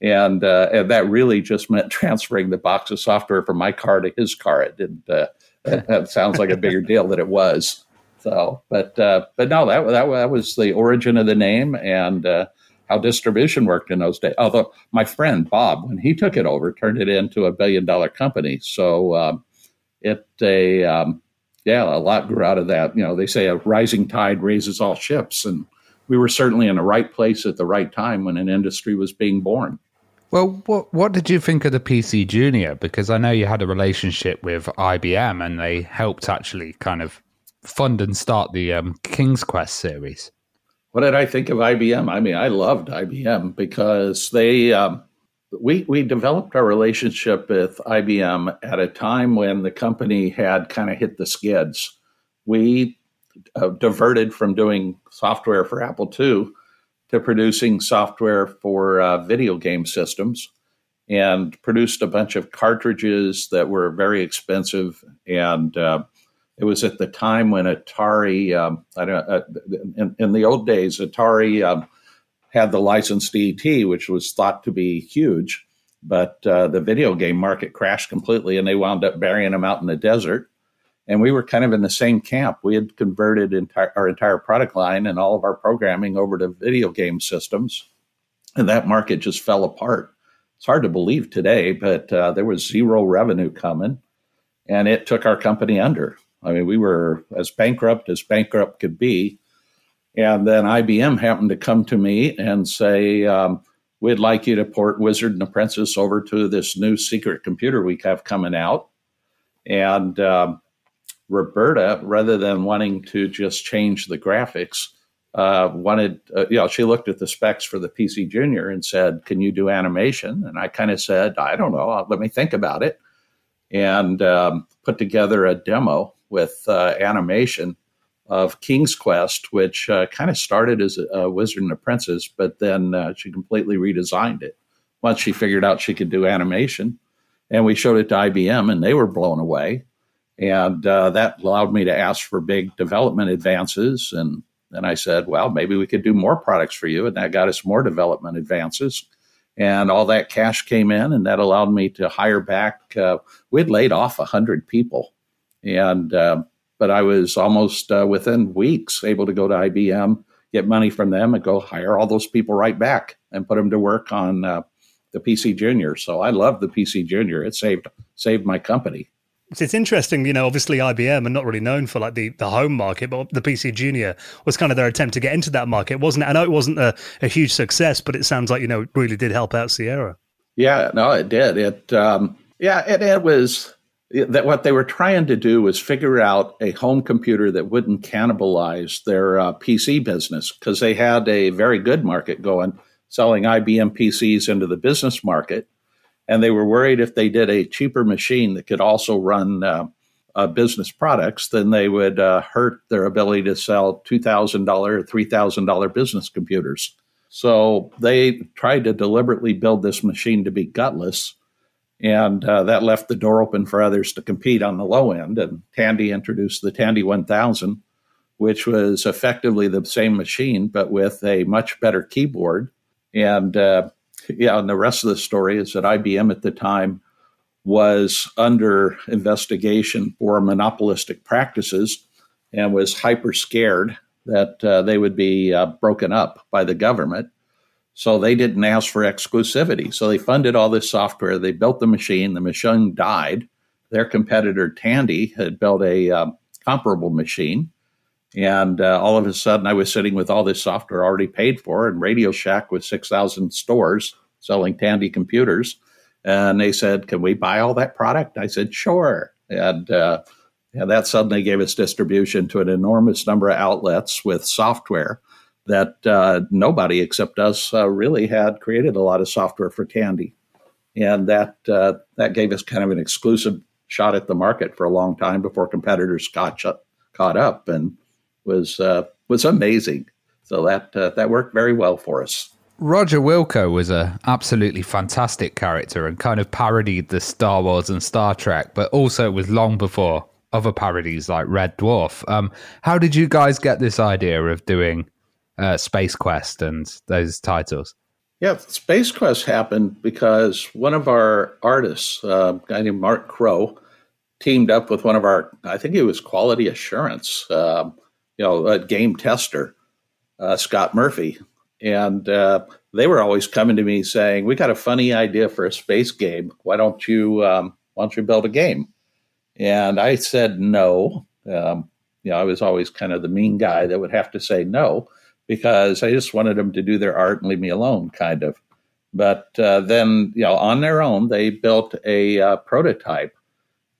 And, uh, and that really just meant transferring the box of software from my car to his car. It didn't, uh, that, that sounds like a bigger deal than it was. So, but uh, but no, that, that that was the origin of the name and uh, how distribution worked in those days. Although my friend Bob, when he took it over, turned it into a billion dollar company. So um, it a um, yeah, a lot grew out of that. You know, they say a rising tide raises all ships, and we were certainly in the right place at the right time when an industry was being born. Well, what what did you think of the P C Junior? Because I know you had a relationship with I B M, and they helped actually kind of fund and start the um, King's Quest series. What did I think of I B M? I mean, I loved I B M because they um, we we developed our relationship with I B M at a time when the company had kind of hit the skids. We uh, diverted from doing software for Apple two to producing software for uh, video game systems, and produced a bunch of cartridges that were very expensive. And uh, It was at the time when Atari, um, I don't, uh, in, in the old days, Atari um, had the licensed D E T, which was thought to be huge, but uh, the video game market crashed completely, and they wound up burying them out in the desert. And we were kind of in the same camp. We had converted entire, our entire product line and all of our programming over to video game systems, and that market just fell apart. It's hard to believe today, but uh, there was zero revenue coming, and it took our company under. I mean, we were as bankrupt as bankrupt could be. And then I B M happened to come to me and say, um, we'd like you to port Wizard and the Princess over to this new secret computer we have coming out. And um, Roberta, rather than wanting to just change the graphics, uh, wanted, uh, you know, she looked at the specs for the P C Junior and said, can you do animation? And I kind of said, I don't know. Let me think about it. And um, put together a demo with uh, animation of King's Quest, which uh, kind of started as a, a Wizard and the Princess, but then uh, she completely redesigned it once she figured out she could do animation. And we showed it to I B M, and they were blown away. And uh, that allowed me to ask for big development advances. And then I said, well, maybe we could do more products for you. And that got us more development advances. And all that cash came in, and that allowed me to hire back. Uh, we'd laid off one hundred people. And, uh, but I was almost uh, within weeks able to go to I B M, get money from them, and go hire all those people right back and put them to work on uh, the P C Junior. So I love the P C Junior. It saved, saved my company. It's interesting, you know, obviously I B M are not really known for like the, the home market, but the P C Junior was kind of their attempt to get into that market, wasn't it? I know it wasn't a, a huge success, but it sounds like, you know, it really did help out Sierra. Yeah, no, it did. It, um, yeah, it, it was... that what they were trying to do was figure out a home computer that wouldn't cannibalize their uh, P C business, because they had a very good market going, selling I B M P Cs into the business market. And they were worried if they did a cheaper machine that could also run uh, uh, business products, then they would uh, hurt their ability to sell two thousand dollars or three thousand dollars business computers. So they tried to deliberately build this machine to be gutless, and uh, that left the door open for others to compete on the low end. And Tandy introduced the Tandy one thousand, which was effectively the same machine, but with a much better keyboard. And uh, yeah, and the rest of the story is that I B M at the time was under investigation for monopolistic practices and was hyper scared that uh, they would be uh, broken up by the government. So they didn't ask for exclusivity. So they funded all this software. They built the machine. The machine died. Their competitor, Tandy, had built a uh, comparable machine. And uh, all of a sudden, I was sitting with all this software already paid for, and Radio Shack with six thousand stores selling Tandy computers. And they said, can we buy all that product? I said, sure. And uh, And that suddenly gave us distribution to an enormous number of outlets with software that uh, nobody except us uh, really had created a lot of software for Tandy. And that uh, that gave us kind of an exclusive shot at the market for a long time before competitors got ch- caught up, and was uh, was amazing. So that uh, that worked very well for us. Roger Wilco was a absolutely fantastic character and kind of parodied the Star Wars and Star Trek, but also was long before other parodies like Red Dwarf. Um, how did you guys get this idea of doing uh, Space Quest and those titles? Yeah, Space Quest happened because one of our artists, uh, a guy named Mark Crow, teamed up with one of our, I think it was quality assurance, uh, you know, a game tester, uh, Scott Murphy. And uh, they were always coming to me saying, we got a funny idea for a space game. Why don't you, um, why don't you build a game? And I said no. Um, you know, I was always kind of the mean guy that would have to say no, because I just wanted them to do their art and leave me alone, kind of. But uh, then, you know, on their own, they built a uh, prototype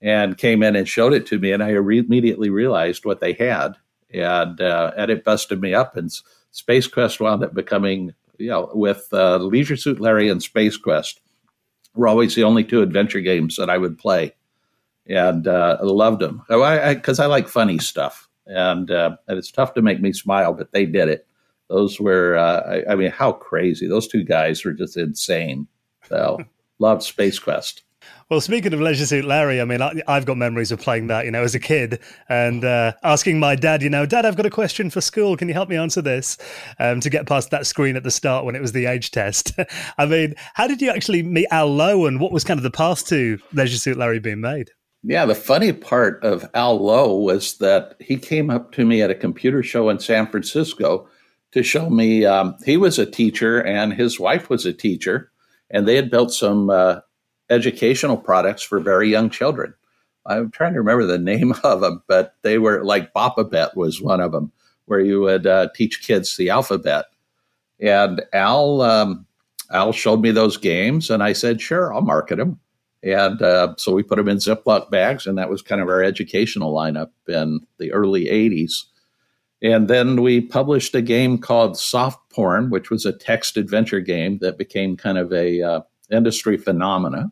and came in and showed it to me, and I re- immediately realized what they had, and uh, and it busted me up. And Space Quest wound up becoming, you know, with uh, Leisure Suit Larry and Space Quest, were always the only two adventure games that I would play. And uh, I loved them because I, I, I like funny stuff, and uh, and it's tough to make me smile, but they did it. Those were, uh, I, I mean, how crazy. Those two guys were just insane. So loved Space Quest. Well, speaking of Leisure Suit Larry, I mean, I, I've got memories of playing that, you know, as a kid, and uh, asking my dad, you know, Dad, I've got a question for school. Can you help me answer this? Um, to get past that screen at the start when it was the age test. I mean, how did you actually meet Al Lowe, and what was kind of the path to Leisure Suit Larry being made? Yeah, the funny part of Al Lowe was that he came up to me at a computer show in San Francisco to show me, um, he was a teacher and his wife was a teacher, and they had built some uh, educational products for very young children. I'm trying to remember the name of them, but they were like Bopabet was one of them, where you would uh, teach kids the alphabet. And Al, um, Al showed me those games, and I said, sure, I'll market them. And uh, so we put them in Ziploc bags, and that was kind of our educational lineup in the early eighties. And then we published a game called Soft Porn, which was a text adventure game that became kind of a uh, industry phenomena.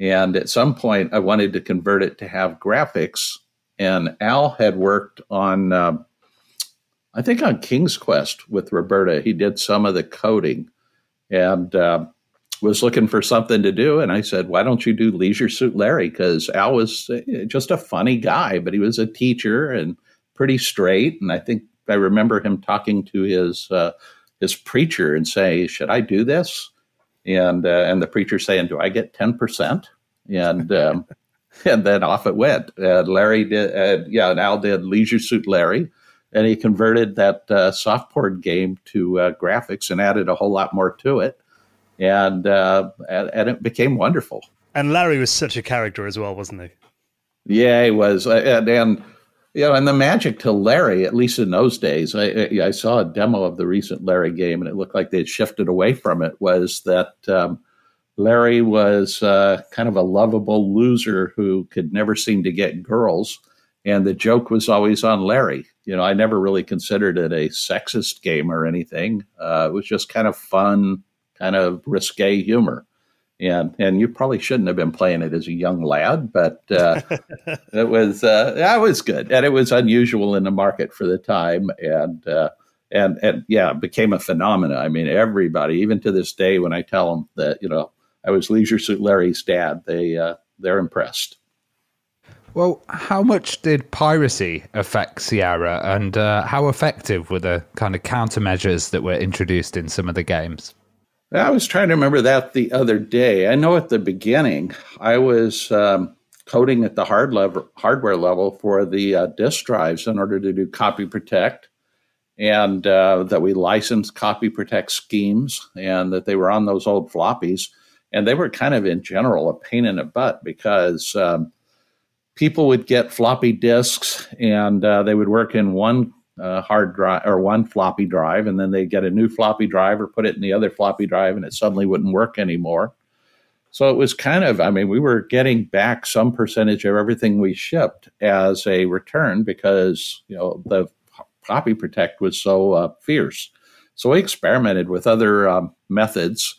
And at some point, I wanted to convert it to have graphics. And Al had worked on, uh, I think, on King's Quest with Roberta. He did some of the coding, and uh, was looking for something to do. And I said, why don't you do Leisure Suit Larry? Because Al was just a funny guy, but he was a teacher and pretty straight. And I think I remember him talking to his uh, his preacher and saying, should I do this? And uh, and the preacher saying, do I get ten percent? And um, and then off it went. Uh, Larry did, uh, yeah, and Al did Leisure Suit Larry. And he converted that uh, softboard game to uh, graphics and added a whole lot more to it. And, uh, and and it became wonderful. And Larry was such a character as well, wasn't he? Yeah, he was. And, and you know, and the magic to Larry, at least in those days, I, I saw a demo of the recent Larry game, and it looked like they had shifted away from it, was that um, Larry was uh, kind of a lovable loser who could never seem to get girls. And the joke was always on Larry. You know, I never really considered it a sexist game or anything. Uh, it was just kind of fun, kind of risque humor. And and you probably shouldn't have been playing it as a young lad, but uh, it was uh, that was good. And it was unusual in the market for the time. And uh, And, and yeah, it became a phenomenon. I mean, everybody, even to this day, when I tell them that, you know, I was Leisure Suit Larry's dad, they, uh, they're impressed. Well, how much did piracy affect Sierra, and uh, how effective were the kind of countermeasures that were introduced in some of the games? I was trying to remember that the other day. I know at the beginning, I was um, coding at the hard level, hardware level for the uh, disk drives in order to do copy protect, and uh, that we licensed copy protect schemes, and that they were on those old floppies. And they were kind of, in general, a pain in the butt because um, people would get floppy disks, and uh, they would work in one uh, hard drive or one floppy drive, and then they'd get a new floppy drive or put it in the other floppy drive, and it suddenly wouldn't work anymore. So it was kind of, I mean, we were getting back some percentage of everything we shipped as a return because, you know, the copy protect was so uh, fierce. So we experimented with other um, methods.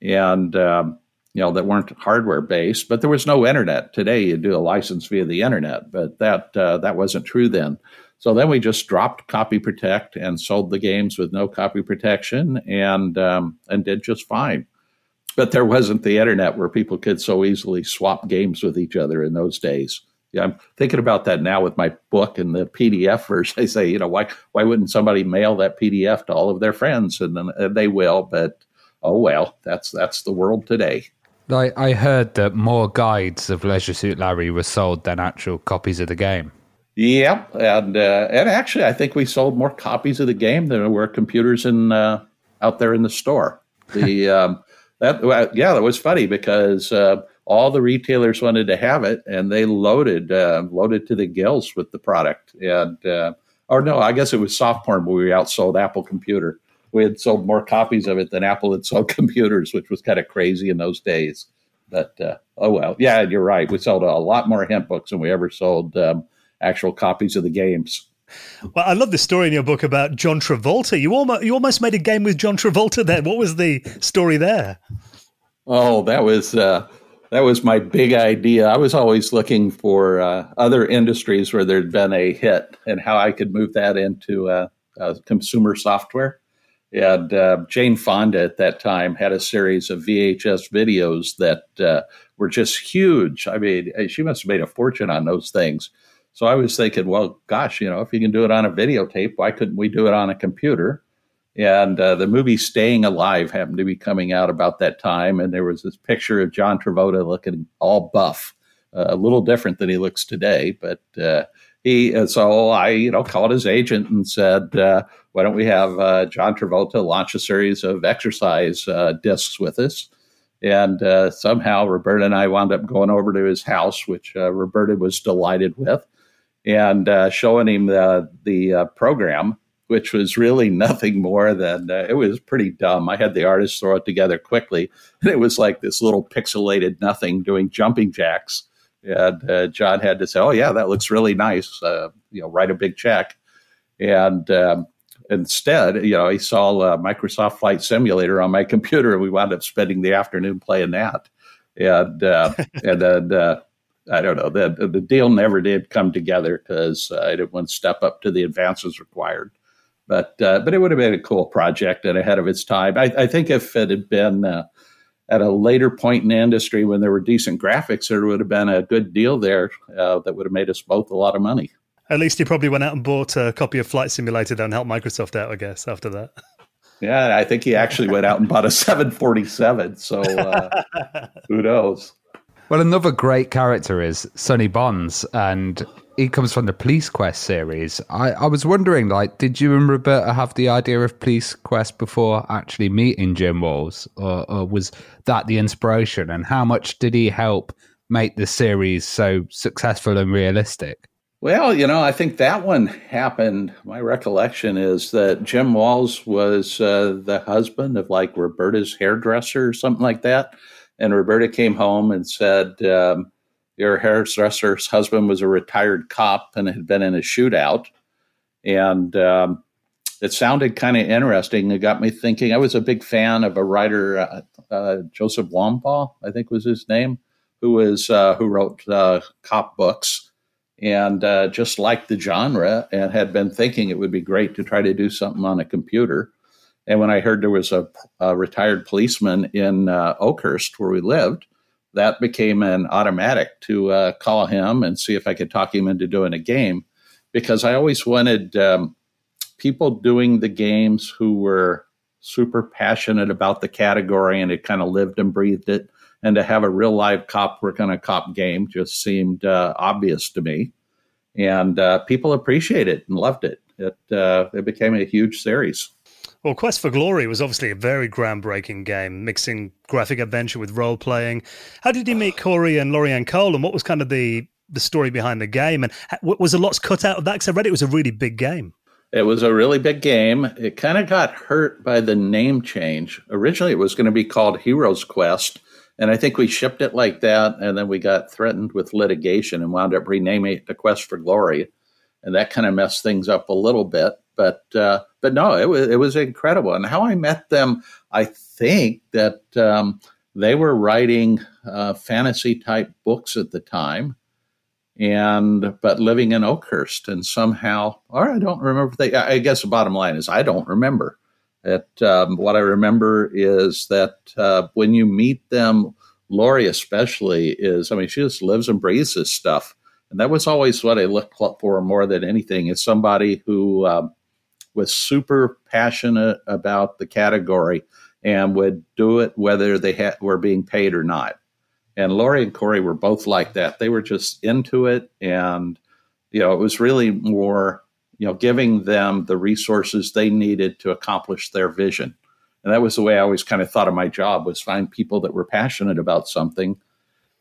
And, um, you know, that weren't hardware based, but there was no internet. Today, you do a license via the internet, but that uh, that wasn't true then. So then we just dropped copy protect and sold the games with no copy protection, and um, and did just fine. But there wasn't the internet where people could so easily swap games with each other in those days. Yeah, I'm thinking about that now with my book and the P D F version. I say, you know, why why wouldn't somebody mail that P D F to all of their friends? And then and they will, but. Oh, well, that's that's the world today. I, I heard that more guides of Leisure Suit Larry were sold than actual copies of the game. Yep. And uh, and actually, I think we sold more copies of the game than there were computers in uh, out there in the store. The um, that yeah, that was funny because uh, all the retailers wanted to have it, and they loaded, uh, loaded to the gills with the product. And uh, or no, I guess it was sophomore when we outsold Apple Computer. We had sold more copies of it than Apple had sold computers, which was kind of crazy in those days. But, uh, oh, well, yeah, you're right. We sold a lot more hint books than we ever sold um, actual copies of the games. Well, I love the story in your book about John Travolta. You almost, you almost made a game with John Travolta there. What was the story there? Oh, that was uh, that was my big idea. I was always looking for uh, other industries where there'd been a hit and how I could move that into uh, uh, consumer software. And uh, Jane Fonda at that time had a series of V H S videos that uh, were just huge. I mean, she must have made a fortune on those things. So I was thinking, well, gosh, you know, if you can do it on a videotape, why couldn't we do it on a computer? And uh, the movie Staying Alive happened to be coming out about that time. And there was this picture of John Travolta looking all buff, uh, a little different than he looks today. But uh, he, and so I, you know, called his agent and said, uh, why don't we have uh, John Travolta launch a series of exercise uh, discs with us? And uh, somehow Roberta and I wound up going over to his house, which uh, Roberta was delighted with, and uh, showing him uh, the uh, program, which was really nothing more than, uh, it was pretty dumb. I had the artists throw it together quickly, and it was like this little pixelated nothing doing jumping jacks. And uh, John had to say, oh, yeah, that looks really nice. Uh, you know, write a big check. And um, instead, you know, he saw uh, Microsoft Flight Simulator on my computer, and we wound up spending the afternoon playing that. And uh, and then uh, I don't know, the, the deal never did come together because uh, I didn't want to step up to the advances required. But uh, but it would have been a cool project and ahead of its time. I, I think if it had been uh, at a later point in the industry when there were decent graphics, there would have been a good deal there uh, that would have made us both a lot of money. At least he probably went out and bought a copy of Flight Simulator and helped Microsoft out, I guess, after that. Yeah, I think he actually went out and bought a seven forty-seven, so uh, who knows? Well, another great character is Sonny Bonds, and he comes from the Police Quest series. I, I was wondering, like, did you and Roberta have the idea of Police Quest before actually meeting Jim Walls, or, or was that the inspiration? And how much did he help make the series so successful and realistic? Well, you know, I think that one happened. My recollection is that Jim Walls was uh, the husband of like Roberta's hairdresser or something like that. And Roberta came home and said, um, your hairdresser's husband was a retired cop and had been in a shootout. And um, it sounded kind of interesting. It got me thinking. I was a big fan of a writer, uh, uh, Joseph Wambaugh, I think was his name, who, was, uh, who wrote uh, cop books. and uh, just liked the genre and had been thinking it would be great to try to do something on a computer. And when I heard there was a, a retired policeman in uh, Oakhurst where we lived, that became an automatic to uh, call him and see if I could talk him into doing a game, because I always wanted um, people doing the games who were super passionate about the category and had kind of lived and breathed it. And to have a real live cop work on a cop game just seemed uh, obvious to me. And uh, people appreciated it and loved it. It, uh, it became a huge series. Well, Quest for Glory was obviously a very groundbreaking game, mixing graphic adventure with role-playing. How did you meet Corey and Lorianne Cole, and what was kind of the, the story behind the game? And was a lot's cut out of that? Because I read it was a really big game. It was a really big game. It kind of got hurt by the name change. Originally, it was going to be called Heroes Quest, and I think we shipped it like that, and then we got threatened with litigation and wound up renaming it to Quest for Glory, and that kind of messed things up a little bit. But uh, but no, it was it was incredible. And how I met them, I think that um, they were writing uh, fantasy type books at the time, and but living in Oakhurst, and somehow, or I don't remember. They, I guess the bottom line is I don't remember. It, um, what I remember is that uh, when you meet them, Lori especially is. I mean, she just lives and breathes this stuff, and that was always what I looked for more than anything. Is somebody who um, was super passionate about the category and would do it whether they had, were being paid or not. And Lori and Corey were both like that. They were just into it. And, you know, it was really more, you know, giving them the resources they needed to accomplish their vision. And that was the way I always kind of thought of my job, was find people that were passionate about something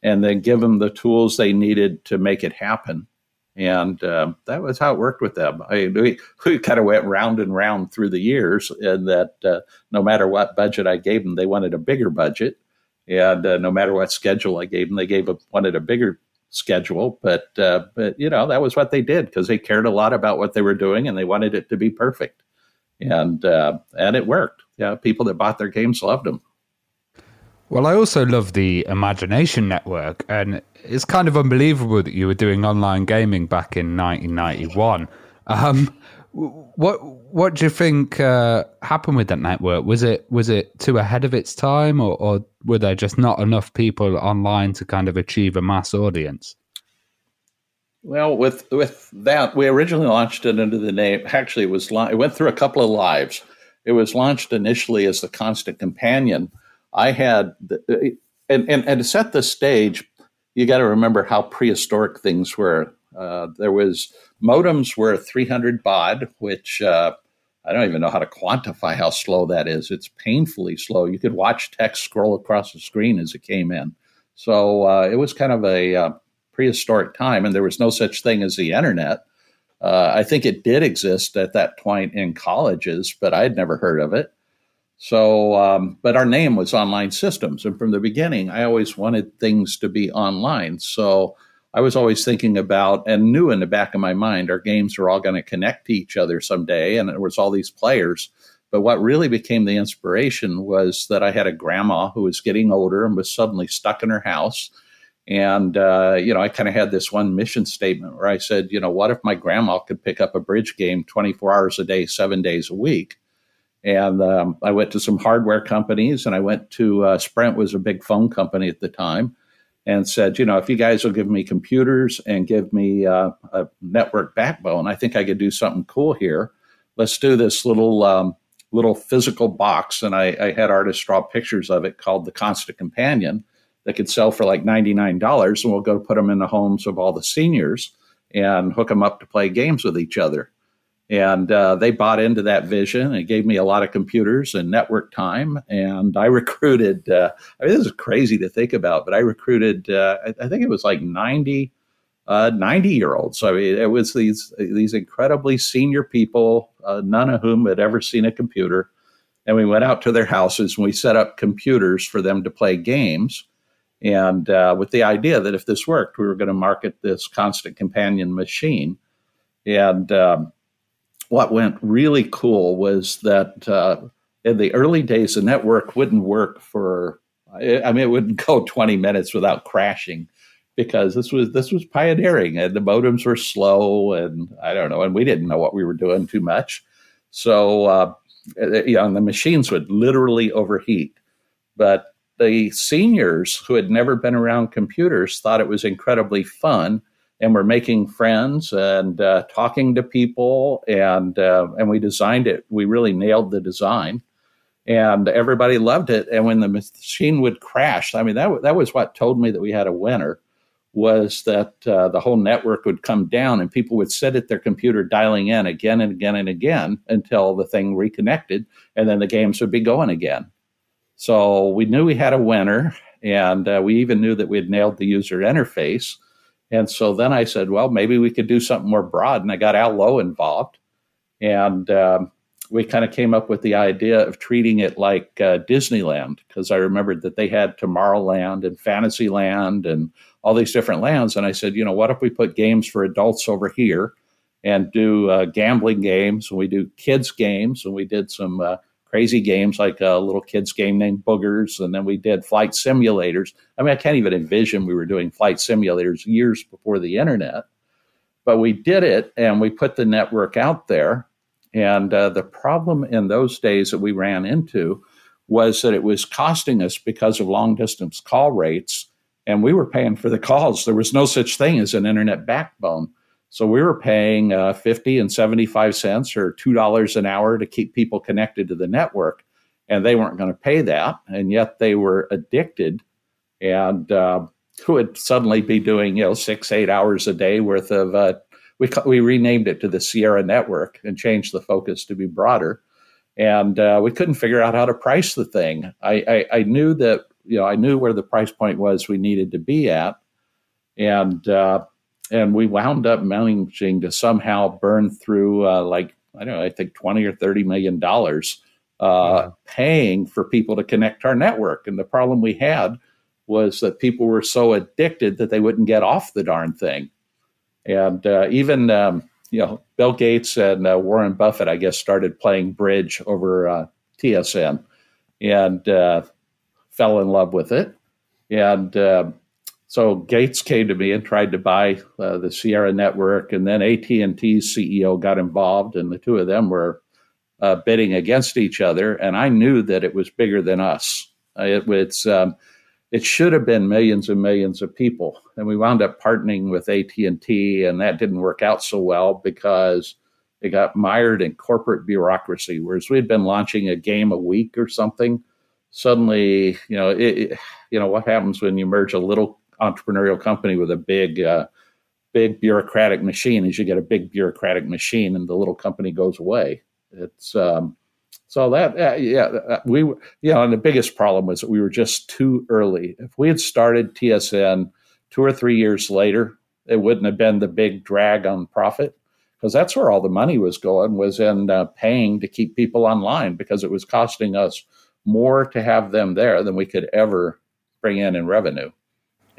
and then give them the tools they needed to make it happen. And um, that was how it worked with them. I, we, we kind of went round and round through the years, and that uh, no matter what budget I gave them, they wanted a bigger budget. And uh, no matter what schedule I gave them, they gave a, wanted a bigger schedule. But, uh, but you know, that was what they did, because they cared a lot about what they were doing and they wanted it to be perfect. And, uh, and it worked. Yeah, people that bought their games loved them. Well, I also love the Imagination Network, and it's kind of unbelievable that you were doing online gaming back in nineteen ninety-one. Um, what what do you think uh, happened with that network? Was it was it too ahead of its time, or, or were there just not enough people online to kind of achieve a mass audience? Well, with with that, we originally launched it under the name. Actually, it was it went through a couple of lives. It was launched initially as the Constant Companion. I had, and, and, and to set the stage, you got to remember how prehistoric things were. Uh, there was, modems were three hundred baud, which uh, I don't even know how to quantify how slow that is. It's painfully slow. You could watch text scroll across the screen as it came in. So uh, it was kind of a uh, prehistoric time, and there was no such thing as the internet. Uh, I think it did exist at that point in colleges, but I'd never heard of it. So, um, but our name was Online Systems. And from the beginning, I always wanted things to be online. So I was always thinking about, and knew in the back of my mind, our games are all going to connect to each other someday. And there was all these players. But what really became the inspiration was that I had a grandma who was getting older and was suddenly stuck in her house. And, uh, you know, I kind of had this one mission statement where I said, you know, what if my grandma could pick up a bridge game twenty-four hours a day, seven days a week? And um, I went to some hardware companies, and I went to uh, Sprint was a big phone company at the time, and said, you know, if you guys will give me computers and give me uh, a network backbone, I think I could do something cool here. Let's do this little um, little physical box. And I, I had artists draw pictures of it called the Constant Companion that could sell for like ninety-nine dollars. And we'll go put them in the homes of all the seniors and hook them up to play games with each other. And uh, they bought into that vision and gave me a lot of computers and network time. And I recruited, uh, I mean, this is crazy to think about, but I recruited, uh, I, I think it was like ninety, ninety-year-olds. I mean, it was these these incredibly senior people, uh, none of whom had ever seen a computer. And we went out to their houses and we set up computers for them to play games. And uh, with the idea that if this worked, we were going to market this Constant Companion machine. And um what went really cool was that uh, in the early days, the network wouldn't work for, I mean, it wouldn't go twenty minutes without crashing. because this was this was pioneering, and the modems were slow, and I don't know, and we didn't know what we were doing too much. So, uh, you know, and the machines would literally overheat. But the seniors who had never been around computers thought it was incredibly fun, and were making friends and uh, talking to people, and uh, and we designed it. We really nailed the design, and everybody loved it. And when the machine would crash, I mean, that that was what told me that we had a winner, was that uh, the whole network would come down and people would sit at their computer dialing in again and again and again until the thing reconnected, and then the games would be going again. So we knew we had a winner, and uh, we even knew that we had nailed the user interface. And so then I said, well, maybe we could do something more broad. And I got Al Lowe involved, and um, we kind of came up with the idea of treating it like uh, Disneyland, because I remembered that they had Tomorrowland and Fantasyland and all these different lands. And I said, you know, what if we put games for adults over here and do uh, gambling games, and we do kids games, and we did some uh, crazy games like a little kids game named Boogers, and then we did flight simulators. I mean, I can't even envision we were doing flight simulators years before the internet, but we did it, and we put the network out there. And uh, the problem in those days that we ran into was that it was costing us because of long distance call rates, and we were paying for the calls. There was no such thing as an internet backbone. So we were paying uh, fifty and seventy-five cents or two dollars an hour to keep people connected to the network, and they weren't going to pay that, and yet they were addicted and uh, would suddenly be doing, you know, six, eight hours a day worth of, uh, we, we renamed it to the Sierra Network and changed the focus to be broader, and uh, we couldn't figure out how to price the thing. I, I, I knew that, you know, I knew where the price point was we needed to be at, and uh And we wound up managing to somehow burn through, uh, like, I don't know, I think twenty or thirty million dollars uh, yeah. paying for people to connect our network. And the problem we had was that people were so addicted that they wouldn't get off the darn thing. And uh, even, um, you know, Bill Gates and uh, Warren Buffett, I guess, started playing bridge over uh, T S N and uh, fell in love with it. And uh So Gates came to me and tried to buy uh, the Sierra Network, and then A T and T's C E O got involved, and the two of them were uh, bidding against each other. And I knew that it was bigger than us. It, it's, um, it should have been millions and millions of people. And we wound up partnering with A T and T, and that didn't work out so well because it got mired in corporate bureaucracy, whereas we had been launching a game a week or something. Suddenly, you know, it, it, you know what happens when you merge a little entrepreneurial company with a big, uh, big bureaucratic machine is you get a big bureaucratic machine and the little company goes away. It's, um, so that, uh, yeah, we, you know, and the biggest problem was that we were just too early. If we had started T S N two or three years later, it wouldn't have been the big drag on profit, because that's where all the money was going, was in uh, paying to keep people online, because it was costing us more to have them there than we could ever bring in in revenue.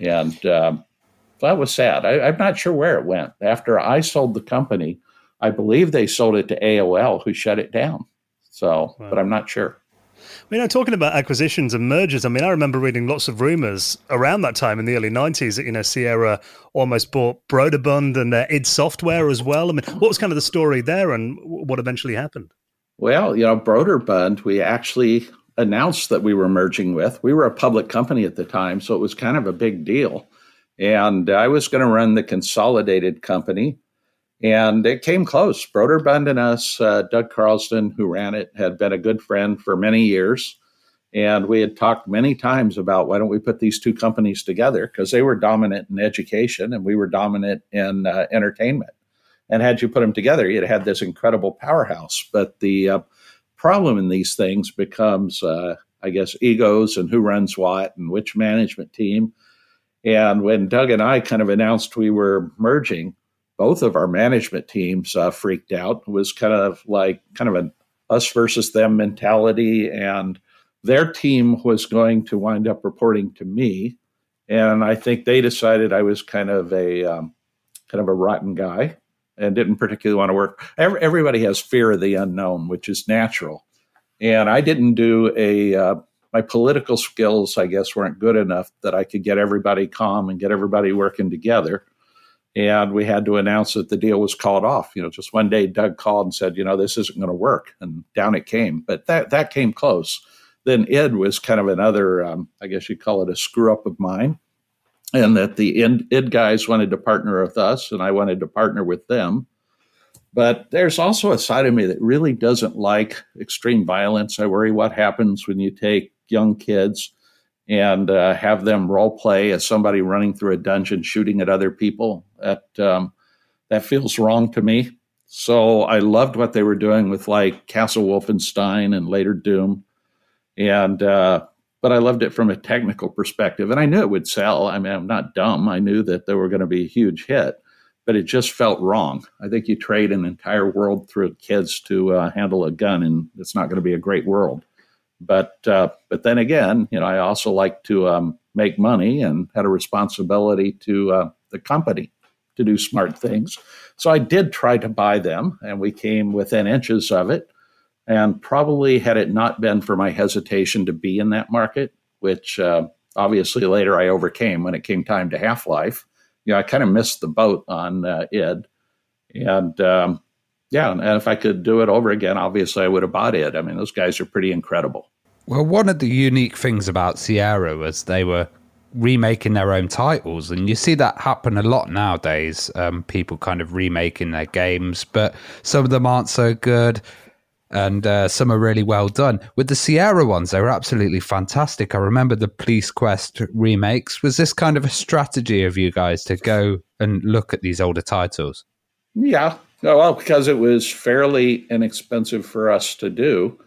And um, that was sad. I, I'm not sure where it went. After I sold the company, I believe they sold it to A O L, who shut it down. So, wow. But I'm not sure. You know, talking about acquisitions and mergers, I mean, I remember reading lots of rumors around that time in the early nineties that, you know, Sierra almost bought Brodabund and their id Software as well. I mean, what was kind of the story there and what eventually happened? Well, you know, Brodabund, we actually announced that we were merging with. We were a public company at the time, so it was kind of a big deal. And I was going to run the consolidated company, and it came close. Brodabund and us, uh, Doug Carlston, who ran it, had been a good friend for many years. And we had talked many times about, why don't we put these two companies together? Because they were dominant in education, and we were dominant in uh, entertainment. And had you put them together, you'd have this incredible powerhouse. But the uh, problem in these things becomes, uh, I guess, egos and who runs what and which management team. And when Doug and I kind of announced we were merging, both of our management teams uh, freaked out. It was kind of like kind of an us versus them mentality. And their team was going to wind up reporting to me. And I think they decided I was kind of a um, kind of a rotten guy, and didn't particularly want to work. Every, everybody has fear of the unknown, which is natural. And I didn't do a uh, my political skills, I guess, weren't good enough that I could get everybody calm and get everybody working together. And we had to announce that the deal was called off. You know, just one day Doug called and said, you know, this isn't going to work. And down it came. But that that came close. Then Id was kind of another, um, I guess you'd call it a screw up of mine. And that the Id guys wanted to partner with us, and I wanted to partner with them. But there's also a side of me that really doesn't like extreme violence. I worry what happens when you take young kids and uh, have them role play as somebody running through a dungeon, shooting at other people. That um, that feels wrong to me. So I loved what they were doing with like Castle Wolfenstein and later Doom. And uh, but I loved it from a technical perspective. And I knew it would sell. I mean, I'm not dumb. I knew that they were going to be a huge hit. But it just felt wrong. I think you trade an entire world through kids to uh, handle a gun, and it's not going to be a great world. But uh, but then again, you know, I also like to um, make money and had a responsibility to uh, the company to do smart things. So I did try to buy them, and we came within inches of it. And probably had it not been for my hesitation to be in that market, which uh, obviously later I overcame when it came time to Half-Life. You know, I kind of missed the boat on uh, Id. And um, yeah, and if I could do it over again, obviously I would have bought Id. I mean, those guys are pretty incredible. Well, one of the unique things about Sierra was they were remaking their own titles. And you see that happen a lot nowadays, um, people kind of remaking their games, but some of them aren't so good. And uh, some are really well done. With the Sierra ones, they were absolutely fantastic. I remember the Police Quest remakes. Was this kind of a strategy of you guys to go and look at these older titles? Yeah, well, because it was fairly inexpensive for us to do.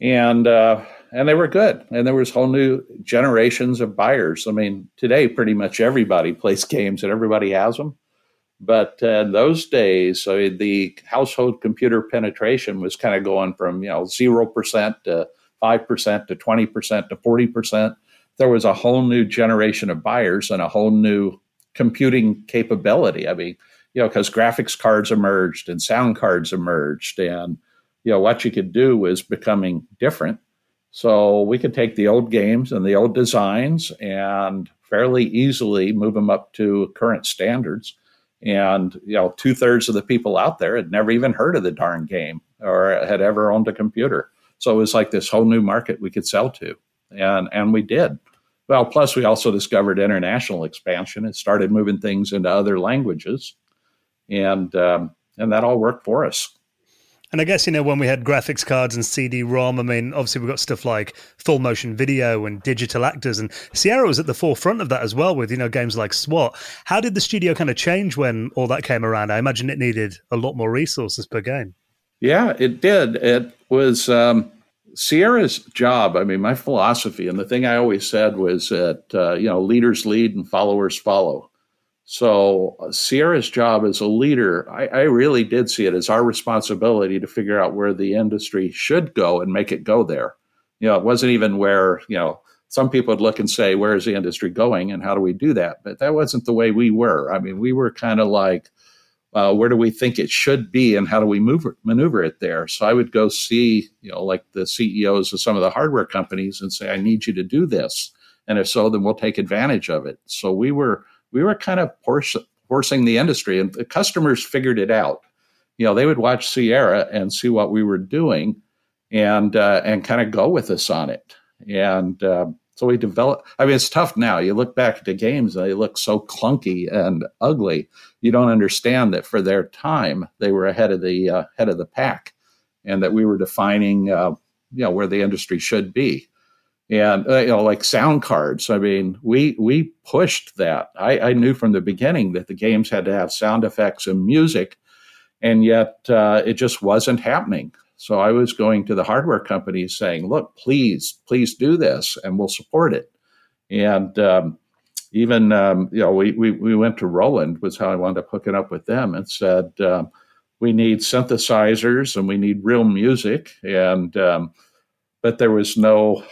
And uh, and they were good. And there was whole new generations of buyers. I mean, today, pretty much everybody plays games and everybody has them. But uh, in those days, I mean, the household computer penetration was kind of going from, you know, zero percent to five percent to twenty percent to forty percent. There was a whole new generation of buyers and a whole new computing capability. I mean, you know, because graphics cards emerged and sound cards emerged and, you know, what you could do was becoming different. So we could take the old games and the old designs and fairly easily move them up to current standards. And, you know, two thirds of the people out there had never even heard of the darn game or had ever owned a computer. So it was like this whole new market we could sell to. And and we did. Well, plus we also discovered international expansion and started moving things into other languages. And um, and that all worked for us. And I guess, you know, when we had graphics cards and C D ROM, I mean, obviously we've got stuff like full motion video and digital actors, and Sierra was at the forefront of that as well with, you know, games like SWAT. How did the studio kind of change when all that came around? I imagine it needed a lot more resources per game. Yeah, it did. It was um, Sierra's job. I mean, my philosophy and the thing I always said was that, uh, you know, leaders lead and followers follow. So Sierra's job as a leader, I, I really did see it as our responsibility to figure out where the industry should go and make it go there. You know, it wasn't even where, you know, some people would look and say, where is the industry going and how do we do that? But that wasn't the way we were. I mean, we were kind of like, uh, where do we think it should be and how do we move it, maneuver it there? So I would go see, you know, like the C E Os of some of the hardware companies and say, I need you to do this. And if so, then we'll take advantage of it. So we were... We were kind of forcing the industry, and the customers figured it out. You know, they would watch Sierra and see what we were doing, and uh, and kind of go with us on it. And uh, so we developed. I mean, it's tough now. You look back at the games, and they look so clunky and ugly. You don't understand that for their time, they were ahead of the uh, head of the pack, and that we were defining, uh, you know, where the industry should be. And, uh, you know, like sound cards, I mean, we we pushed that. I, I knew from the beginning that the games had to have sound effects and music, and yet uh, it just wasn't happening. So I was going to the hardware companies saying, look, please, please do this, and we'll support it. And um, even, um, you know, we, we, we went to Roland, was how I wound up hooking up with them, and said, um, we need synthesizers, and we need real music, and um, but there was no...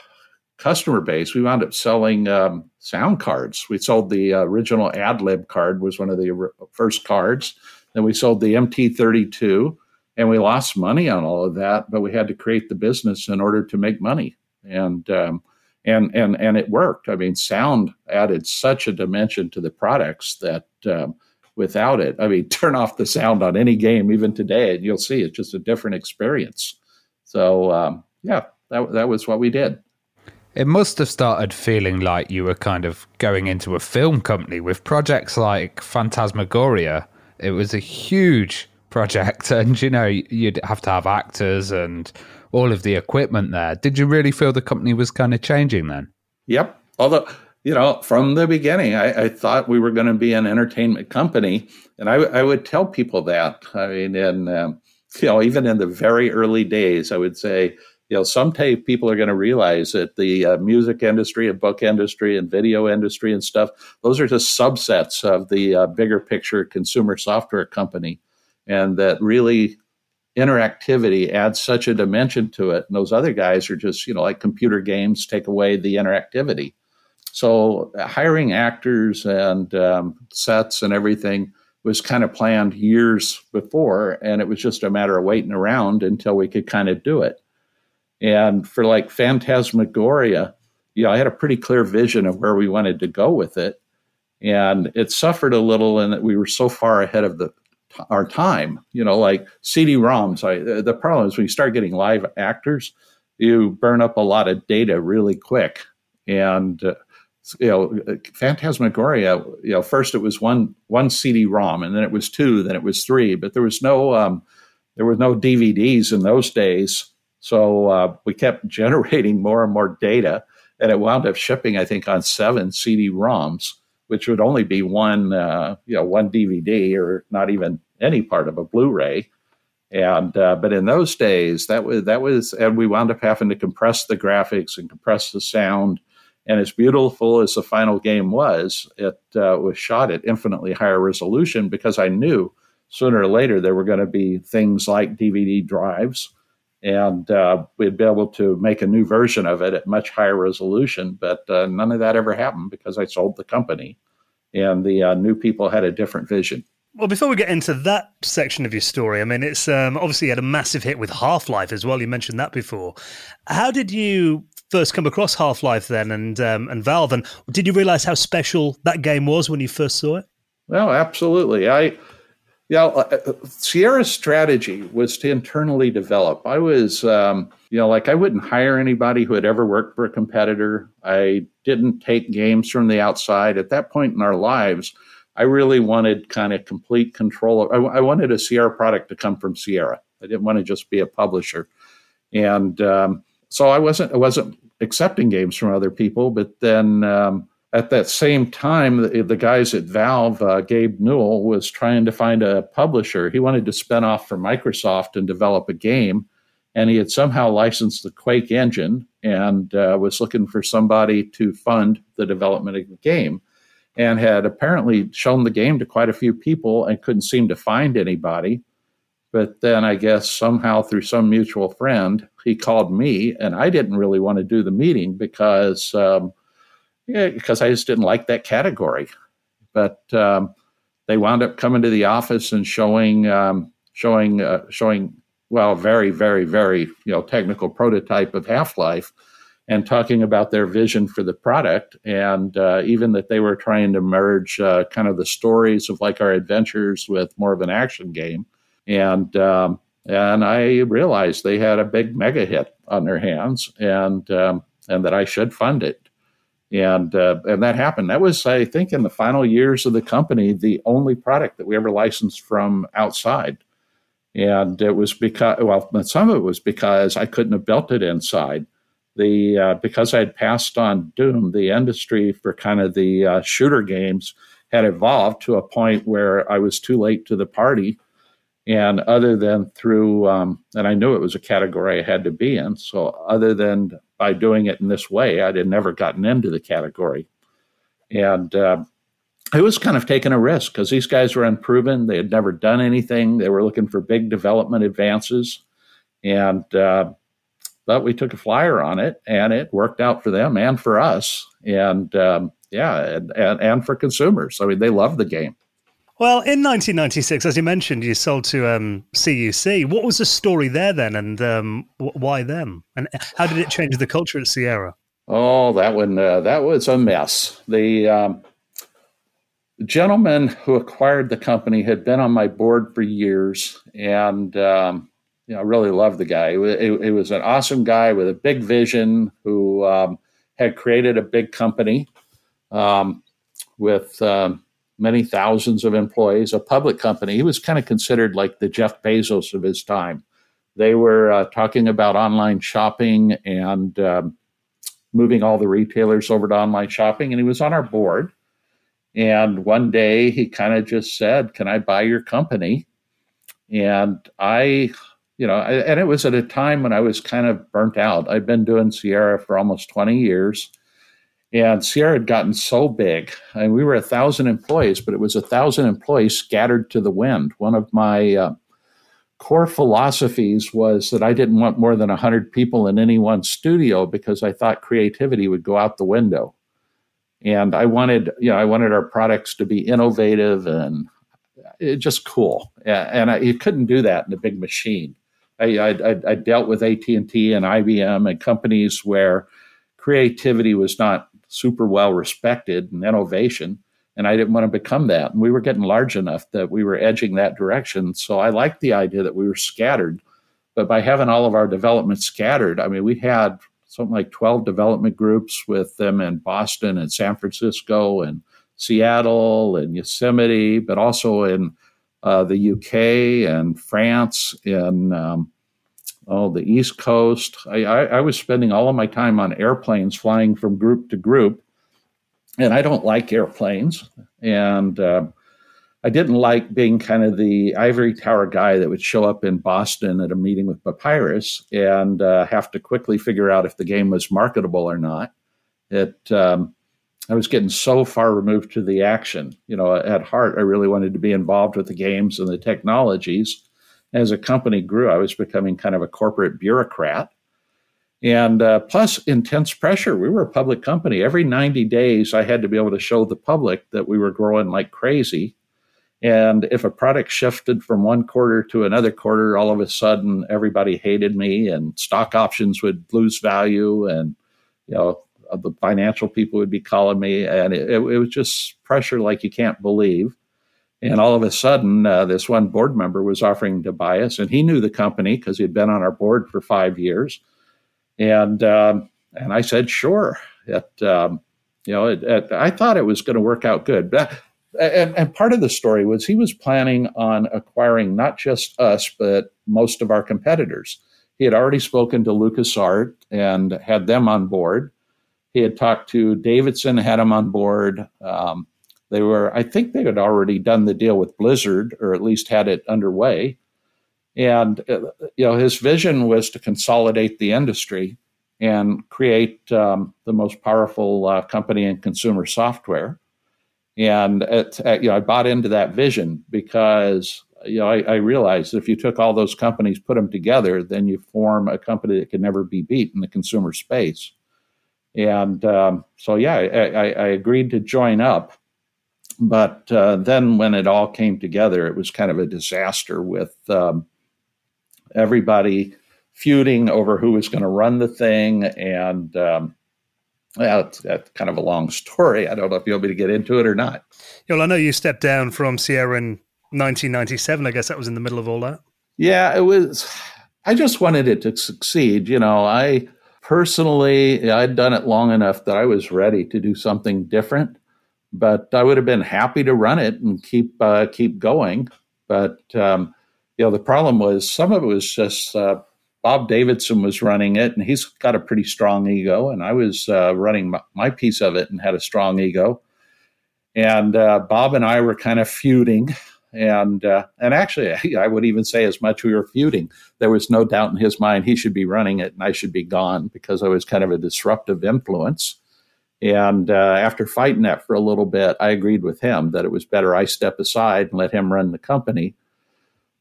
customer base. We wound up selling um, sound cards. We sold the uh, original AdLib card, was one of the r- first cards. Then we sold the M T thirty-two, and we lost money on all of that, but we had to create the business in order to make money. and um, and and and it worked. I mean, sound added such a dimension to the products that um, without it, I mean, turn off the sound on any game, even today, and you'll see it's just a different experience. So um, yeah, that that was what we did. It must have started feeling like you were kind of going into a film company with projects like Phantasmagoria. It was a huge project, and, you know, you'd have to have actors and all of the equipment there. Did you really feel the company was kind of changing then? Yep. Although, you know, from the beginning, I, I thought we were going to be an entertainment company, and I, I would tell people that. I mean, and, um, you know, even in the very early days, I would say, you know, someday people are going to realize that the uh, music industry and book industry and video industry and stuff, those are just subsets of the uh, bigger picture consumer software company. And that really interactivity adds such a dimension to it. And those other guys are just, you know, like computer games take away the interactivity. So hiring actors and um, sets and everything was kind of planned years before. And it was just a matter of waiting around until we could kind of do it. And for like Phantasmagoria, you know, I had a pretty clear vision of where we wanted to go with it. And it suffered a little in that we were so far ahead of the our time, you know, like C D ROMs. I, the problem is when you start getting live actors, you burn up a lot of data really quick. And, uh, you know, Phantasmagoria, you know, first it was one one C D ROM, and then it was two, then it was three. But there was no um, there was no D V Ds in those days. So uh, we kept generating more and more data, and it wound up shipping, I think, on seven C D ROMs, which would only be one, uh, you know, one D V D, or not even any part of a Blu-ray. And uh, but in those days, that was that was, and we wound up having to compress the graphics and compress the sound. And as beautiful as the final game was, it uh, was shot at infinitely higher resolution, because I knew sooner or later there were going to be things like D V D drives. And uh, we'd be able to make a new version of it at much higher resolution. But uh, none of that ever happened, because I sold the company, and the uh, new people had a different vision. Well, before we get into that section of your story, I mean, it's um, obviously you had a massive hit with Half-Life as well. You mentioned that before. How did you first come across Half-Life then, and um, and Valve? And did you realize how special that game was when you first saw it? Well, absolutely. I... Yeah, uh, Sierra's strategy was to internally develop. I was, um, you know, like I wouldn't hire anybody who had ever worked for a competitor. I didn't take games from the outside. At that point in our lives, I really wanted kind of complete control. I, I wanted a Sierra product to come from Sierra. I didn't want to just be a publisher. And um, so I wasn't, I wasn't accepting games from other people, but then... Um, At that same time, the guys at Valve, uh, Gabe Newell, was trying to find a publisher. He wanted to spin off from Microsoft and develop a game, and he had somehow licensed the Quake engine and uh, was looking for somebody to fund the development of the game, and had apparently shown the game to quite a few people and couldn't seem to find anybody. But then I guess somehow through some mutual friend, he called me, and I didn't really want to do the meeting because... Um, Yeah, because I just didn't like that category. But um, they wound up coming to the office and showing, um, showing, uh, showing, well, very, very, very, you know, technical prototype of Half-Life, and talking about their vision for the product, and uh, even that they were trying to merge uh, kind of the stories of like our adventures with more of an action game. And um, and I realized they had a big mega hit on their hands, and um, and that I should fund it. And uh, and that happened. That was, I think, in the final years of the company, the only product that we ever licensed from outside. And it was because, well, some of it was because I couldn't have built it inside. The uh, because I had passed on Doom, the industry for kind of the uh, shooter games had evolved to a point where I was too late to the party. And other than through, um, and I knew it was a category I had to be in, so other than... by doing it in this way, I'd had never gotten into the category. And uh, it was kind of taking a risk, because these guys were unproven. They had never done anything. They were looking for big development advances. And uh, but we took a flyer on it, and it worked out for them and for us. And um, yeah, and, and, and for consumers. I mean, they loved the game. Well, in nineteen ninety-six, as you mentioned, you sold to um, C U C. What was the story there then, and um, why them? And how did it change the culture at Sierra? Oh, that one, uh, that was a mess. The um, gentleman who acquired the company had been on my board for years, and um, you know, I really loved the guy. It, it, it was an awesome guy with a big vision who um, had created a big company um, with... Um, many thousands of employees, a public company. He was kind of considered like the Jeff Bezos of his time. They were uh, talking about online shopping and um, moving all the retailers over to online shopping. And he was on our board. And one day he kind of just said, "Can I buy your company?" And I, you know, I, and it was at a time when I was kind of burnt out. I'd been doing Sierra for almost twenty years. And Sierra had gotten so big, I mean, we were a thousand employees, but it was a thousand employees scattered to the wind. One of my uh, core philosophies was that I didn't want more than a hundred people in any one studio because I thought creativity would go out the window. And I wanted, you know, I wanted our products to be innovative and it, just cool. And I, you couldn't do that in a big machine. I, I, I dealt with A T and T and I B M and companies where creativity was not super well respected and innovation. And I didn't want to become that. And we were getting large enough that we were edging that direction. So I liked the idea that we were scattered, but by having all of our development scattered, I mean, we had something like twelve development groups with them in Boston and San Francisco and Seattle and Yosemite, but also in uh, the U K and France and, um, Oh, the East Coast. I, I, I was spending all of my time on airplanes flying from group to group. And I don't like airplanes. And uh, I didn't like being kind of the ivory tower guy that would show up in Boston at a meeting with Papyrus and uh, have to quickly figure out if the game was marketable or not. It, um, I was getting so far removed to the action. You know, at heart, I really wanted to be involved with the games and the technologies. As a company grew, I was becoming kind of a corporate bureaucrat. And uh, plus intense pressure. We were a public company. Every ninety days, I had to be able to show the public that we were growing like crazy. And if a product shifted from one quarter to another quarter, all of a sudden, everybody hated me and stock options would lose value. And, you know, the financial people would be calling me. And it, it was just pressure like you can't believe. And all of a sudden, uh, this one board member was offering to buy us, and he knew the company because he'd been on our board for five years. And um, and I said, sure. It, um, you know, it, it, I thought it was going to work out good. But, and, and part of the story was he was planning on acquiring not just us, but most of our competitors. He had already spoken to LucasArts and had them on board. He had talked to Davidson, had him on board. Um, They were, I think they had already done the deal with Blizzard, or at least had it underway. And, you know, his vision was to consolidate the industry and create um, the most powerful uh, company in consumer software. And, it, uh, you know, I bought into that vision because, you know, I, I realized if you took all those companies, put them together, then you form a company that can never be beat in the consumer space. And um, so, yeah, I, I, I agreed to join up. But uh, then when it all came together, it was kind of a disaster with um, everybody feuding over who was going to run the thing. And um, well, it's, that's kind of a long story. I don't know if you'll be to get into it or not. Well, I know you stepped down from Sierra in nineteen ninety-seven. I guess that was in the middle of all that. Yeah, it was. I just wanted it to succeed. You know, I personally, I'd done it long enough that I was ready to do something different. But I would have been happy to run it and keep uh, keep going. But, um, you know, the problem was some of it was just uh, Bob Davidson was running it, and he's got a pretty strong ego. And I was uh, running my, my piece of it and had a strong ego. And uh, Bob and I were kind of feuding. And uh, and actually, I would even say as much we were feuding. There was no doubt in his mind he should be running it and I should be gone because I was kind of a disruptive influence. And uh, after fighting that for a little bit, I agreed with him that it was better I step aside and let him run the company.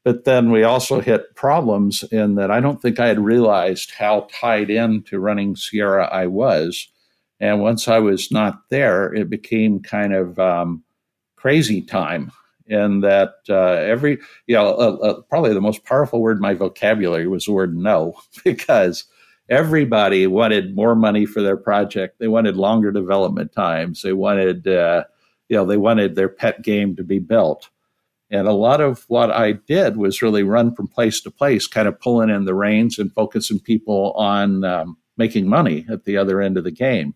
But then we also hit problems in that I don't think I had realized how tied into running Sierra I was. And once I was not there, it became kind of um, crazy time. in that uh, every, you know, uh, uh, probably the most powerful word in my vocabulary was the word no, because everybody wanted more money for their project. They wanted longer development times. They wanted, uh, you know, they wanted their pet game to be built. And a lot of what I did was really run from place to place, kind of pulling in the reins and focusing people on um, making money at the other end of the game.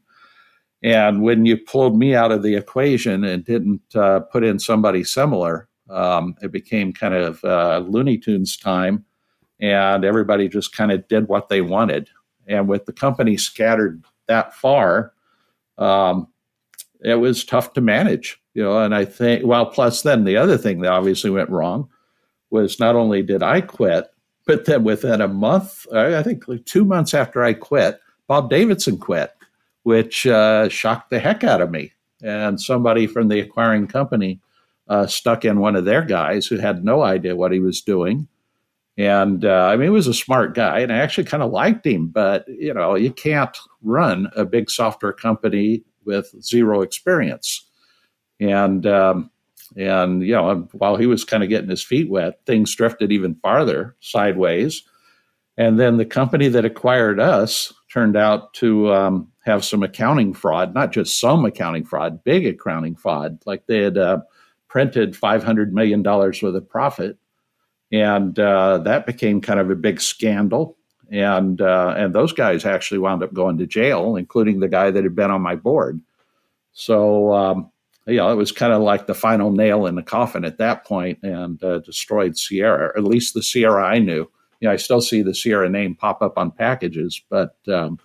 And when you pulled me out of the equation and didn't uh, put in somebody similar, um, it became kind of uh, Looney Tunes time, and everybody just kind of did what they wanted. And with the company scattered that far, um, it was tough to manage, you know. And I think, well, plus then the other thing that obviously went wrong was not only did I quit, but then within a month, I think like two months after I quit, Bob Davidson quit, which uh, shocked the heck out of me. And somebody from the acquiring company uh, stuck in one of their guys who had no idea what he was doing. And uh, I mean, he was a smart guy, and I actually kind of liked him. But, you know, you can't run a big software company with zero experience. And, um, and you know, while he was kind of getting his feet wet, things drifted even farther sideways. And then the company that acquired us turned out to... Um, have some accounting fraud, not just some accounting fraud, big accounting fraud. Like they had uh, printed five hundred million dollars worth of profit. And uh, that became kind of a big scandal. And uh, and those guys actually wound up going to jail, including the guy that had been on my board. So, um, you know, it was kind of like the final nail in the coffin at that point, and uh, destroyed Sierra, or at least the Sierra I knew. You know, I still see the Sierra name pop up on packages, but... Um,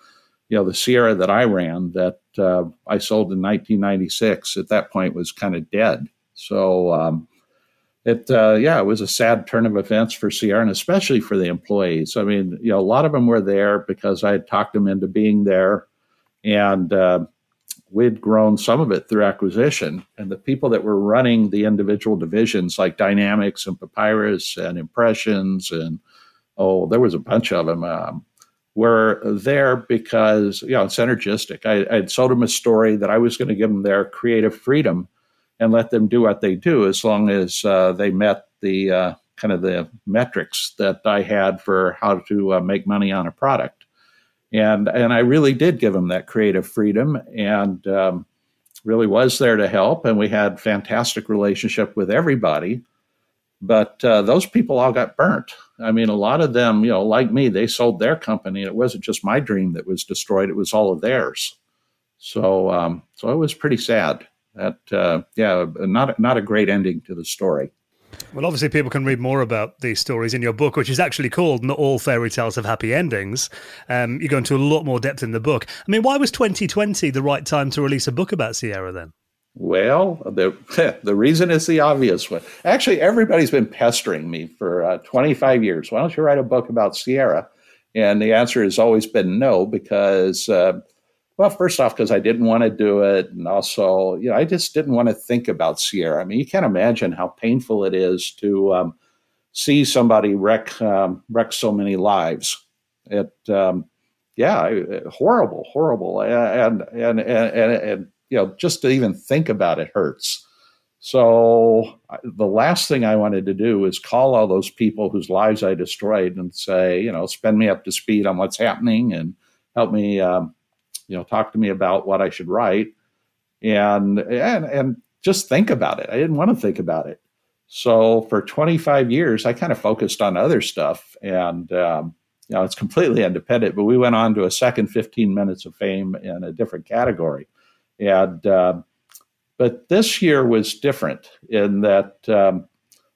You know, the Sierra that I ran that uh, I sold in nineteen ninety-six at that point was kind of dead. So um, it, uh, yeah, it was a sad turn of events for Sierra, and especially for the employees. I mean, you know, a lot of them were there because I had talked them into being there, and uh, we'd grown some of it through acquisition. And the people that were running the individual divisions like Dynamics and Papyrus and Impressions, and, oh, there was a bunch of them. Um, were there because, you know, it's synergistic. I had sold them a story that I was going to give them their creative freedom and let them do what they do as long as uh, they met the uh, kind of the metrics that I had for how to uh, make money on a product. And and I really did give them that creative freedom, and um, really was there to help. And we had fantastic relationship with everybody. But uh, those people all got burnt. I mean, a lot of them, you know, like me, they sold their company. It wasn't just my dream that was destroyed. It was all of theirs. So um, so it was pretty sad. That, uh, yeah, not, not a great ending to the story. Well, obviously, people can read more about these stories in your book, which is actually called Not All Fairy Tales Have Happy Endings. Um, you go into a lot more depth in the book. I mean, why was twenty twenty the right time to release a book about Sierra then? Well, the the reason is the obvious one. Actually, everybody's been pestering me for uh, twenty-five years. Why don't you write a book about Sierra? And the answer has always been no, because, uh, well, first off, because I didn't want to do it. And also, you know, I just didn't want to think about Sierra. I mean, you can't imagine how painful it is to um, see somebody wreck, um, wreck so many lives. It, um, yeah, horrible, horrible. And, and, and, and, and you know, just to even think about it hurts. So the last thing I wanted to do is call all those people whose lives I destroyed and say, you know, spend me up to speed on what's happening and help me, um, you know, talk to me about what I should write, and, and, and just think about it. I didn't want to think about it. So for twenty-five years, I kind of focused on other stuff, and, um, you know, it's completely independent, but we went on to a second fifteen minutes of fame in a different category. And, uh, but this year was different in that um,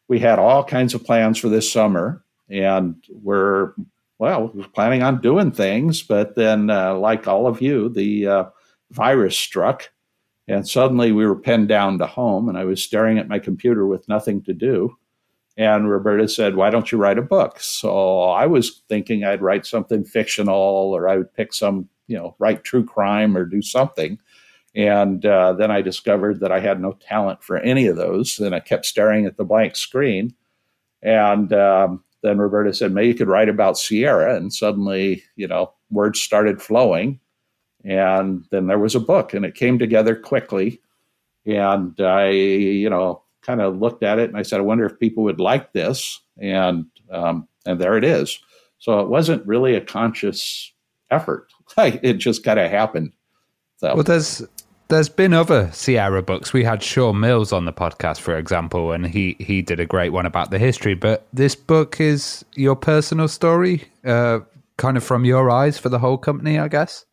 we had all kinds of plans for this summer, and we're, well, we're planning on doing things, but then uh, like all of you, the uh, virus struck, and suddenly we were pinned down to home, and I was staring at my computer with nothing to do. And Roberta said, why don't you write a book? So I was thinking I'd write something fictional, or I would pick some, you know, write true crime or do something. And uh, then I discovered that I had no talent for any of those. And I kept staring at the blank screen. And um, then Roberta said, maybe you could write about Sierra. And suddenly, you know, words started flowing. And then there was a book, and it came together quickly. And I, you know, kind of looked at it and I said, I wonder if people would like this. And um, and there it is. So it wasn't really a conscious effort. It just kind of happened. So. Well, there's there's been other Sierra books. We had Sean Mills on the podcast, for example, and he, he did a great one about the history. But this book is your personal story, uh, kind of from your eyes for the whole company, I guess.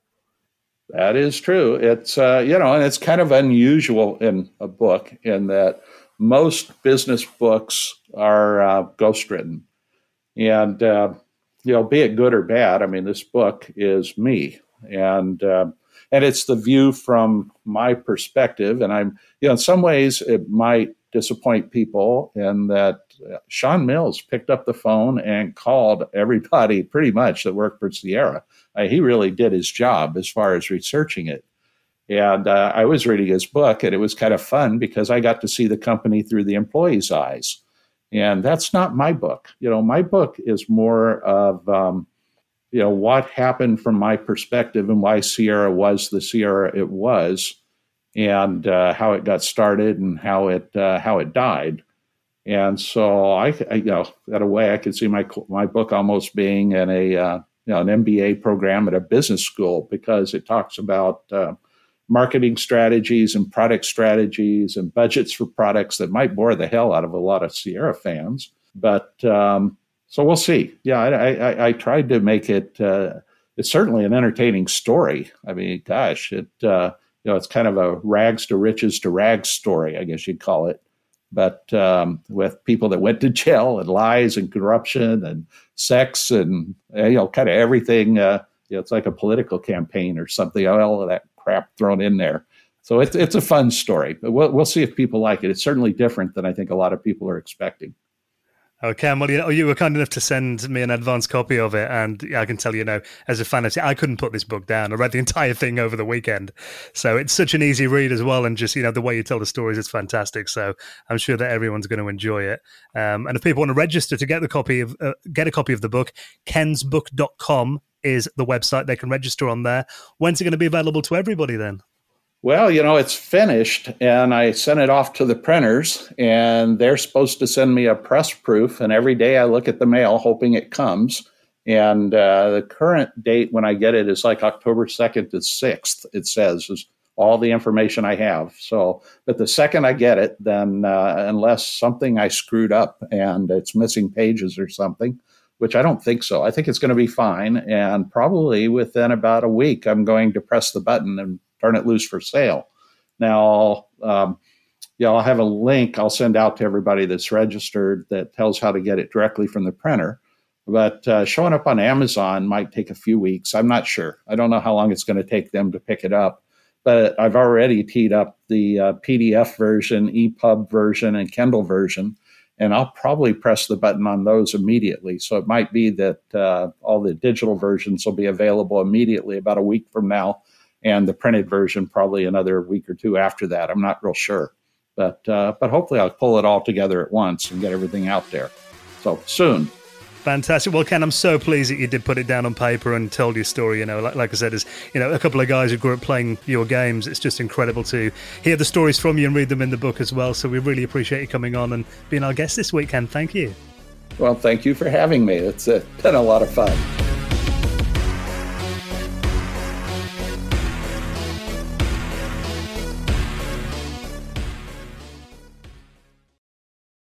That is true. It's, uh, you know, and it's kind of unusual in a book in that most business books are uh, ghostwritten. And, uh, you know, be it good or bad, I mean, this book is me. And uh, and it's the view from my perspective. And I'm, you know, in some ways it might disappoint people in that Sean Mills picked up the phone and called everybody pretty much that worked for Sierra. Uh, he really did his job as far as researching it. And uh, I was reading his book, and it was kind of fun because I got to see the company through the employees' eyes. And that's not my book. You know, my book is more of, um, you know, what happened from my perspective and why Sierra was the Sierra it was, and uh, how it got started and how it uh, how it died. And so I, I, you know, in a way, I could see my my book almost being in a uh, you know, an M B A program at a business school, because it talks about uh, marketing strategies and product strategies and budgets for products that might bore the hell out of a lot of Sierra fans. But um, so we'll see. Yeah, I, I, I tried to make it. Uh, it's certainly an entertaining story. I mean, gosh, it uh, you know, it's kind of a rags to riches to rags story, I guess you'd call it. But um, with people that went to jail and lies and corruption and sex and, you know, kind of everything. Uh, you know, it's like a political campaign or something. All of that crap thrown in there. So it's it's a fun story. But we'll we'll see if people like it. It's certainly different than I think a lot of people are expecting. Oh, Ken, well, you know, you were kind enough to send me an advance copy of it, and I can tell you now, as a fan of it, I couldn't put this book down. I read the entire thing over the weekend. So it's such an easy read as well, and just, you know, the way you tell the stories is fantastic. So I'm sure that everyone's going to enjoy it. Um, and if people want to register to get the copy of uh, get a copy of the book, kens book dot com is the website. They can register on there. When's it going to be available to everybody then? Well, you know, it's finished, and I sent it off to the printers, and they're supposed to send me a press proof, and every day I look at the mail hoping it comes, and uh, the current date when I get it is like October second to sixth, it says, is all the information I have. So, but the second I get it, then uh, unless something I screwed up and it's missing pages or something, which I don't think so. I think it's going to be fine, and probably within about a week, I'm going to press the button and turn it loose for sale. Now, um, you know, I'll have a link I'll send out to everybody that's registered that tells how to get it directly from the printer. But uh, showing up on Amazon might take a few weeks. I'm not sure. I don't know how long it's going to take them to pick it up. But I've already teed up the uh, P D F version, EPUB version, and Kindle version. And I'll probably press the button on those immediately. So it might be that uh, all the digital versions will be available immediately about a week from now. And the printed version probably another week or two after that. I'm not real sure. But uh, but hopefully I'll pull it all together at once and get everything out there. So soon. Fantastic. Well, Ken, I'm so pleased that you did put it down on paper and told your story. You know, like, like I said, as you know, a couple of guys who grew up playing your games, it's just incredible to hear the stories from you and read them in the book as well. So we really appreciate you coming on and being our guest this week, Ken. Thank you. Well, thank you for having me. It's uh, been a lot of fun.